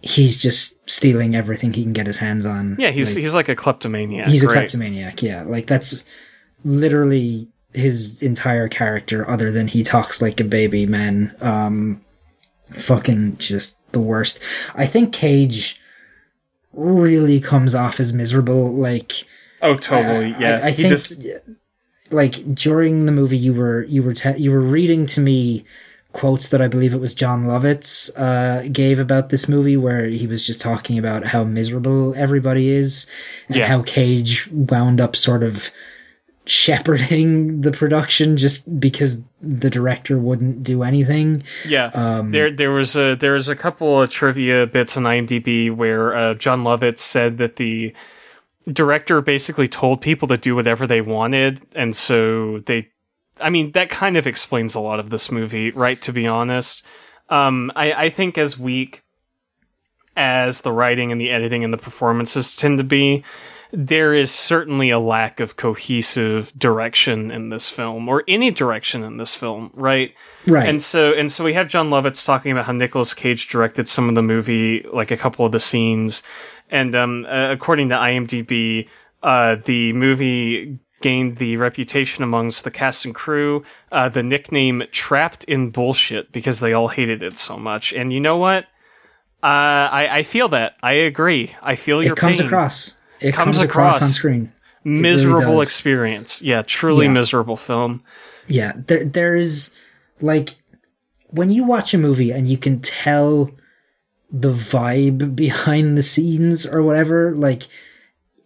he's just stealing everything he can get his hands on. Yeah, he's like, he's like a kleptomaniac. He's a right? kleptomaniac, yeah. Like that's literally his entire character, other than he talks like a baby man. Um, fucking just the worst. I think Cage really comes off as miserable. Like, oh, totally. Uh, yeah, I, I think just... like during the movie, you were you were te- you were reading to me quotes that I believe it was John Lovitz uh, gave about this movie, where he was just talking about how miserable everybody is and yeah. how Cage wound up sort of shepherding the production just because the director wouldn't do anything. Yeah. Um, there there was a there was a couple of trivia bits on IMDb where uh, John Lovitz said that the director basically told people to do whatever they wanted, and so they I mean, that kind of explains a lot of this movie, right, to be honest. Um, I, I think as weak as the writing and the editing and the performances tend to be, there is certainly a lack of cohesive direction in this film, or any direction in this film, right? Right. And so and so we have John Lovitz talking about how Nicolas Cage directed some of the movie, like a couple of the scenes, and um, uh, according to IMDb, uh, the movie gained the reputation amongst the cast and crew, uh, the nickname Trapped in Bullshit, because they all hated it so much. And you know what? Uh, I, I feel that. I agree. I feel your pain. It comes across. It comes, comes across, across on screen. Miserable really experience. Yeah, truly yeah. miserable film. Yeah, there, there is, like, when you watch a movie and you can tell the vibe behind the scenes or whatever, like,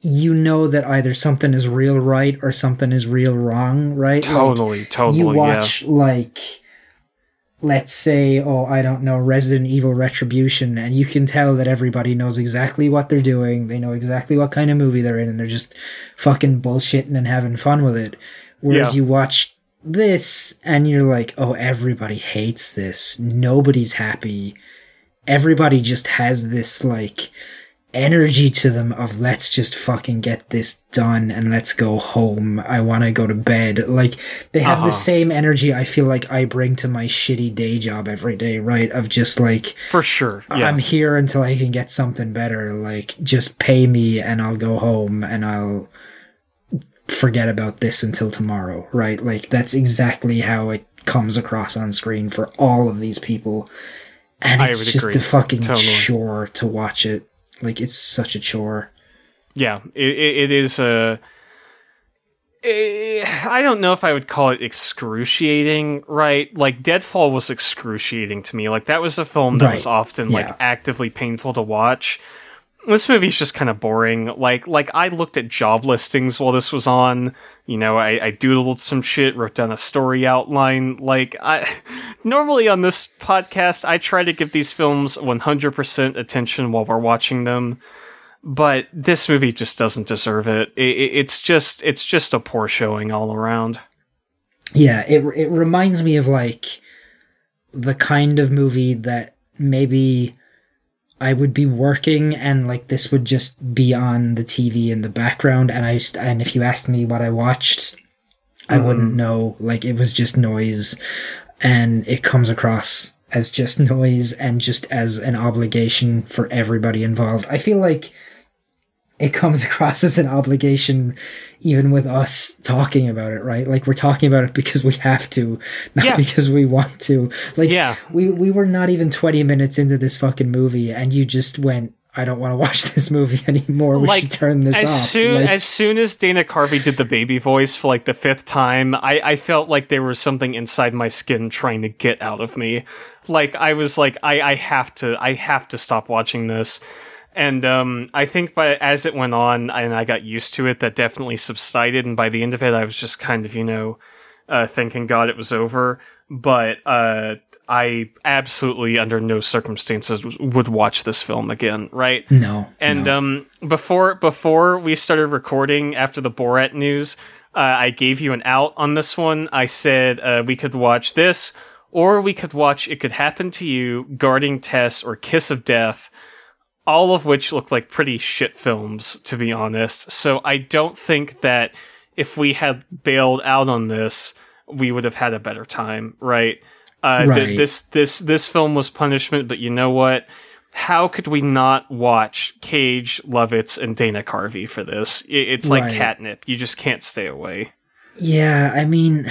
you know that either something is real right or something is real wrong, right? Totally, like, totally, you watch, yeah. like, let's say, oh, I don't know, Resident Evil Retribution, and you can tell that everybody knows exactly what they're doing, they know exactly what kind of movie they're in, and they're just fucking bullshitting and having fun with it. Whereas yeah. you watch this, and you're like, oh, everybody hates this, nobody's happy, everybody just has this, like, energy to them of let's just fucking get this done and let's go home. I want to go to bed. Like, they have uh-huh. the same energy I feel like I bring to my shitty day job every day, right? Of just like, for sure, yeah. I'm here until I can get something better. Like, just pay me and I'll go home and I'll forget about this until tomorrow, right? Like, that's exactly how it comes across on screen for all of these people, and it's just agree. a fucking totally. chore to watch it. Like, it's such a chore. Yeah, it it is a... It, I don't know if I would call it excruciating, right? Like, Deadfall was excruciating to me. Like, that was a film that right. was often, yeah. like, actively painful to watch. This movie's just kind of boring. Like, like I looked at job listings while this was on. You know, I, I doodled some shit, wrote down a story outline. Like, I normally on this podcast, I try to give these films one hundred percent attention while we're watching them. But this movie just doesn't deserve it. it, it it's just it's just a poor showing all around. Yeah, it it reminds me of, like, the kind of movie that maybe I would be working and, like, this would just be on the T V in the background, and I st- and if you asked me what I watched, I mm. wouldn't know. Like, it was just noise, and it comes across as just noise and just as an obligation for everybody involved. I feel like it comes across as an obligation even with us talking about it, right? Like, we're talking about it because we have to, not yeah. because we want to. Like, yeah. we, we were not even twenty minutes into this fucking movie, and you just went, I don't want to watch this movie anymore. We like, should turn this as off. Soon, like, as soon as Dana Carvey did the baby voice for, like, the fifth time, I, I felt like there was something inside my skin trying to get out of me. Like, I was like, I, I have to, I have to stop watching this. And um, I think by as it went on and I got used to it, that definitely subsided. And by the end of it, I was just kind of, you know, uh, thanking God it was over. But uh, I absolutely, under no circumstances, w- would watch this film again, right? No. And no. Um, before before we started recording, after the Borat news, Uh, I gave you an out on this one. I said uh, we could watch this, or we could watch It Could Happen to You, Guarding Tess, or Kiss of Death, all of which look like pretty shit films, to be honest. So I don't think that if we had bailed out on this, we would have had a better time, right? Uh, right. Th- this this this film was punishment, but you know what? How could we not watch Cage, Lovitz, and Dana Carvey for this? It's like right. catnip. You just can't stay away. Yeah, I mean,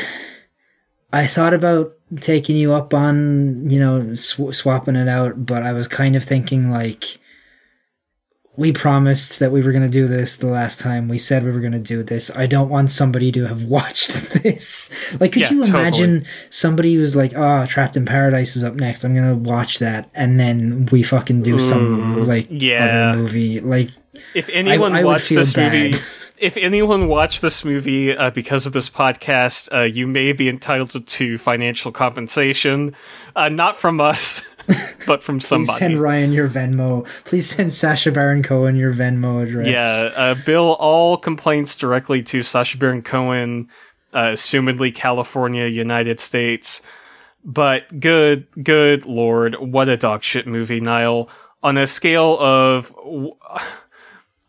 I thought about taking you up on, you know, sw- swapping it out, but I was kind of thinking, like, we promised that we were going to do this the last time. We said we were going to do this. I don't want somebody to have watched this. Like, could yeah, you imagine totally. somebody who's like, oh, Trapped in Paradise is up next, I'm going to watch that, and then we fucking do mm, some, like, yeah. other movie. Like, if anyone I, I watched this bad. movie... If anyone watched this movie uh, because of this podcast, uh, you may be entitled to financial compensation. Uh, not from us, but from somebody. Please send Ryan your Venmo. Please send Sacha Baron Cohen your Venmo address. Yeah, uh, bill all complaints directly to Sacha Baron Cohen, uh, assumedly California, United States. But good, good lord, what a dog shit movie, Niall. On a scale of...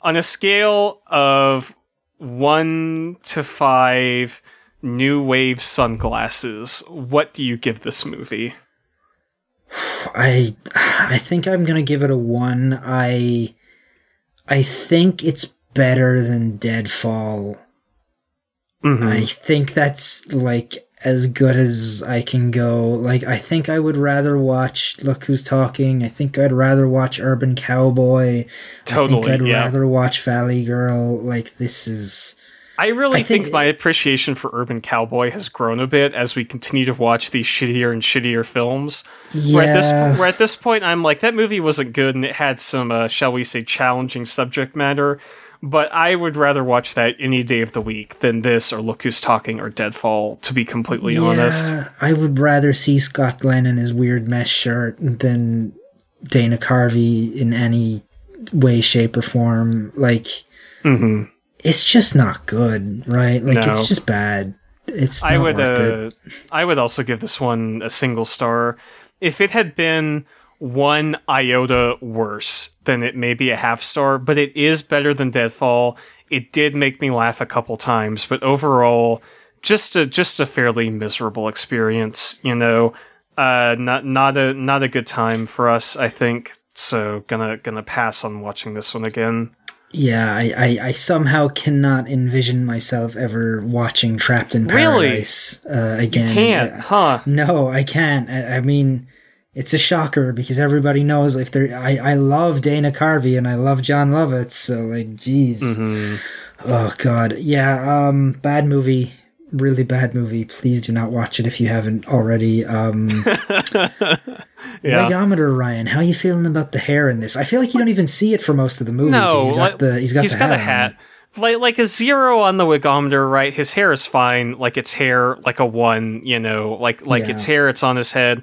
On a scale of... One to five new wave sunglasses. What do you give this movie? I I think I'm gonna give it a one. I I think it's better than Deadfall. Mm-hmm. I think that's like as good as I can go. Like, I think I would rather watch Look Who's Talking. I think I'd rather watch Urban Cowboy. Totally, I think I'd yeah. rather watch Valley Girl. Like, this is... I really I think, think my appreciation for Urban Cowboy has grown a bit as we continue to watch these shittier and shittier films. Yeah. Where at this, where at this point, I'm like, that movie wasn't good and it had some, uh, shall we say, challenging subject matter. But I would rather watch that any day of the week than this or Look Who's Talking or Deadfall, to be completely yeah, honest. I would rather see Scott Glenn in his weird mesh shirt than Dana Carvey in any way, shape, or form. Like, mm-hmm. it's just not good, right? Like, no. it's just bad. It's not I would, worth uh, it. I would also give this one a single star. If it had been... one iota worse than it may be a half star, but it is better than Deadfall. It did make me laugh a couple times, but overall, just a just a fairly miserable experience. You know, uh, not not a not a good time for us, I think. So gonna gonna pass on watching this one again. Yeah, I, I, I somehow cannot envision myself ever watching Trapped in Paradise really? uh, again. You can't, I, huh? No, I can't. I, I mean. It's a shocker because everybody knows if they're. I, I love Dana Carvey and I love John Lovitz, so like, geez, mm-hmm. oh god, yeah, um, bad movie, really bad movie. Please do not watch it if you haven't already. Um, yeah. Legometer Ryan, how are you feeling about the hair in this? I feel like you don't even see it for most of the movie. No, he's got like, the he's got, he's the got hat a hat. Like like a zero on the wigometer, right? His hair is fine. Like it's hair. Like a one, you know. Like like yeah. it's hair. It's on his head.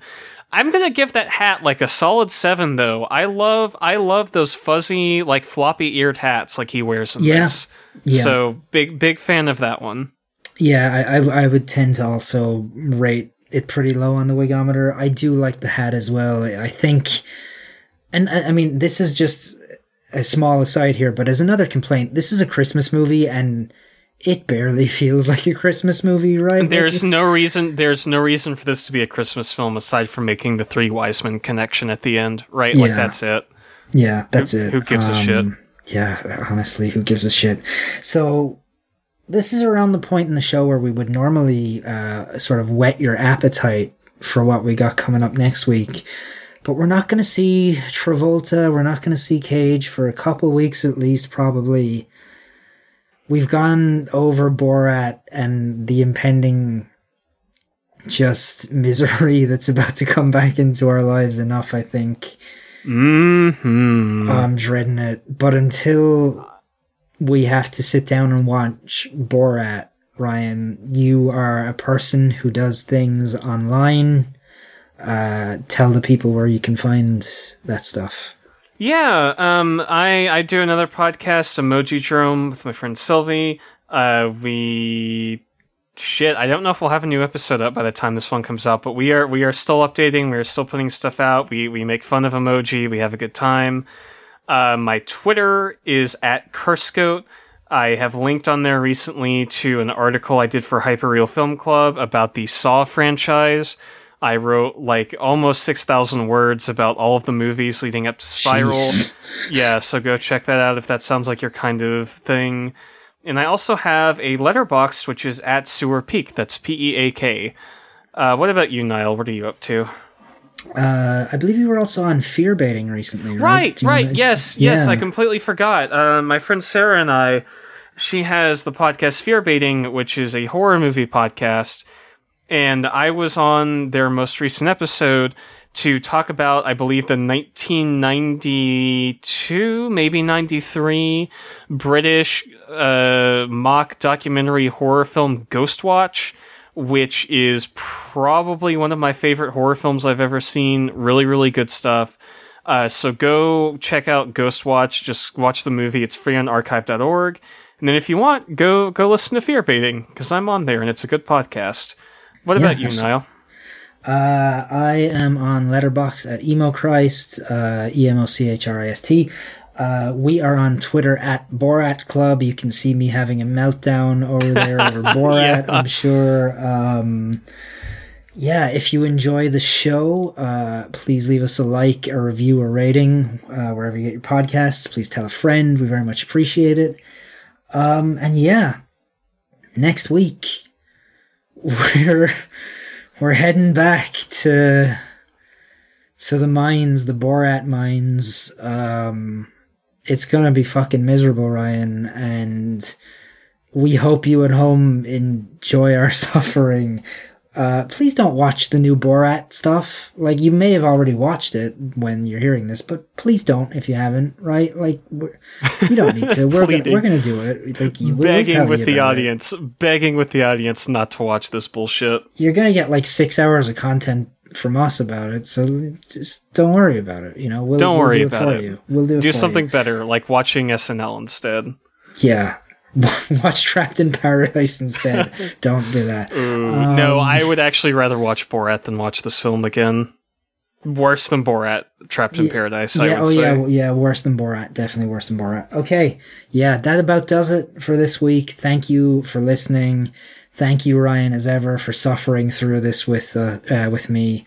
I'm gonna give that hat like a solid seven, though. I love, I love those fuzzy, like floppy-eared hats, like he wears in yeah. this. Yeah. So big, big fan of that one. Yeah, I, I, I would tend to also rate it pretty low on the wigometer. I do like the hat as well. I think, and I, I mean, this is just a small aside here, but as another complaint, this is a Christmas movie and. It barely feels like a Christmas movie, right? There's like no reason. There's no reason for this to be a Christmas film aside from making the three wise men connection at the end, right? Yeah. Like that's it. Yeah, that's who, it. Who gives um, a shit? Yeah, honestly, who gives a shit? So this is around the point in the show where we would normally uh, sort of whet your appetite for what we got coming up next week, but we're not going to see Travolta. We're not going to see Cage for a couple weeks at least, probably. We've gone over Borat and the impending just misery that's about to come back into our lives enough, I think. Mm-hmm. I'm dreading it. But until we have to sit down and watch Borat, Ryan, you are a person who does things online. Uh, tell the people where you can find that stuff. Yeah, um, I, I do another podcast, Emoji Drome, with my friend Sylvie. Uh, we shit. I don't know if we'll have a new episode up by the time this one comes out, but we are we are still updating. We are still putting stuff out. We we make fun of emoji. We have a good time. Uh, my Twitter is at Cursecoat. I have linked on there recently to an article I did for Hyperreal Film Club about the Saw franchise. I wrote like almost six thousand words about all of the movies leading up to Spiral. Jeez. Yeah, so go check that out if that sounds like your kind of thing. And I also have a Letterboxd, which is at Sewer Peak. That's P E A K. Uh, what about you, Niall? What are you up to? Uh, I believe you were also on Fear Baiting recently, right? Right, right. Know? Yes, yeah. yes. I completely forgot. Uh, my friend Sarah and I, she has the podcast Fear Baiting, which is a horror movie podcast. And I was on their most recent episode to talk about, I believe, the nineteen ninety-two, maybe ninety-three British uh, mock documentary horror film Ghostwatch, which is probably one of my favorite horror films I've ever seen. Really, really good stuff. Uh, so go check out Ghostwatch. Just watch the movie. It's free on archive dot org. And then if you want, go go listen to Fear Baiting, because I'm on there and it's a good podcast. What yeah, about you, Niall? Uh, I am on Letterboxd at Emo Christ, uh, E M O C H R I S T. Uh, we are on Twitter at Borat Club. You can see me having a meltdown over there over Borat, yeah. I'm sure. Um, yeah, if you enjoy the show, uh, please leave us a like, a review, a rating, uh, wherever you get your podcasts. Please tell a friend. We very much appreciate it. Um, and yeah, next week, we're we're heading back to, to the mines, the Borat mines. Um... It's going to be fucking miserable, Ryan, and we hope you at home enjoy our suffering. Uh, please don't watch the new Borat stuff. Like, you may have already watched it when you're hearing this, but please don't if you haven't, right? Like, we're, you don't need to. We're going we're gonna do it. Like, you, begging with the audience. It. Begging with the audience not to watch this bullshit. You're going to get, like, six hours of content from us about it, so just don't worry about it, you know. We'll, don't we'll worry do it about for it you. We'll do, it do for something you. Better, like watching S N L instead. Yeah, watch Trapped in Paradise instead. Don't do that. Ooh, um, no, I would actually rather watch Borat than watch this film again. Worse than Borat, Trapped in yeah, Paradise. I yeah, would oh say. yeah, yeah, worse than Borat, definitely worse than Borat. Okay, yeah, that about does it for this week. Thank you for listening. Thank you, Ryan, as ever, for suffering through this with uh, uh, with me.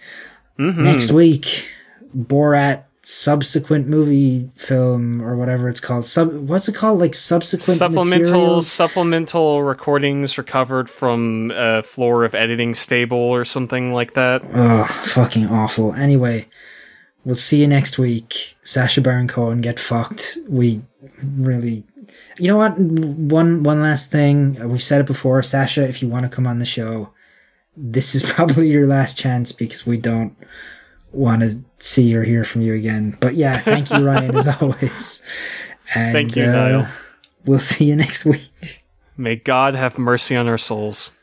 Mm-hmm. Next week, Borat subsequent movie film or whatever it's called. Sub, what's it called? Like subsequent supplemental materials? Supplemental recordings recovered from a floor of editing stable or something like that. Oh, fucking awful. Anyway, we'll see you next week. Sacha Baron Cohen, get fucked. We really. You know what? One one last thing. We've said it before. Sasha, if you want to come on the show, this is probably your last chance because we don't want to see or hear from you again. But yeah, thank you, Ryan, as always. And, thank you, uh, Niall. We'll see you next week. May God have mercy on our souls.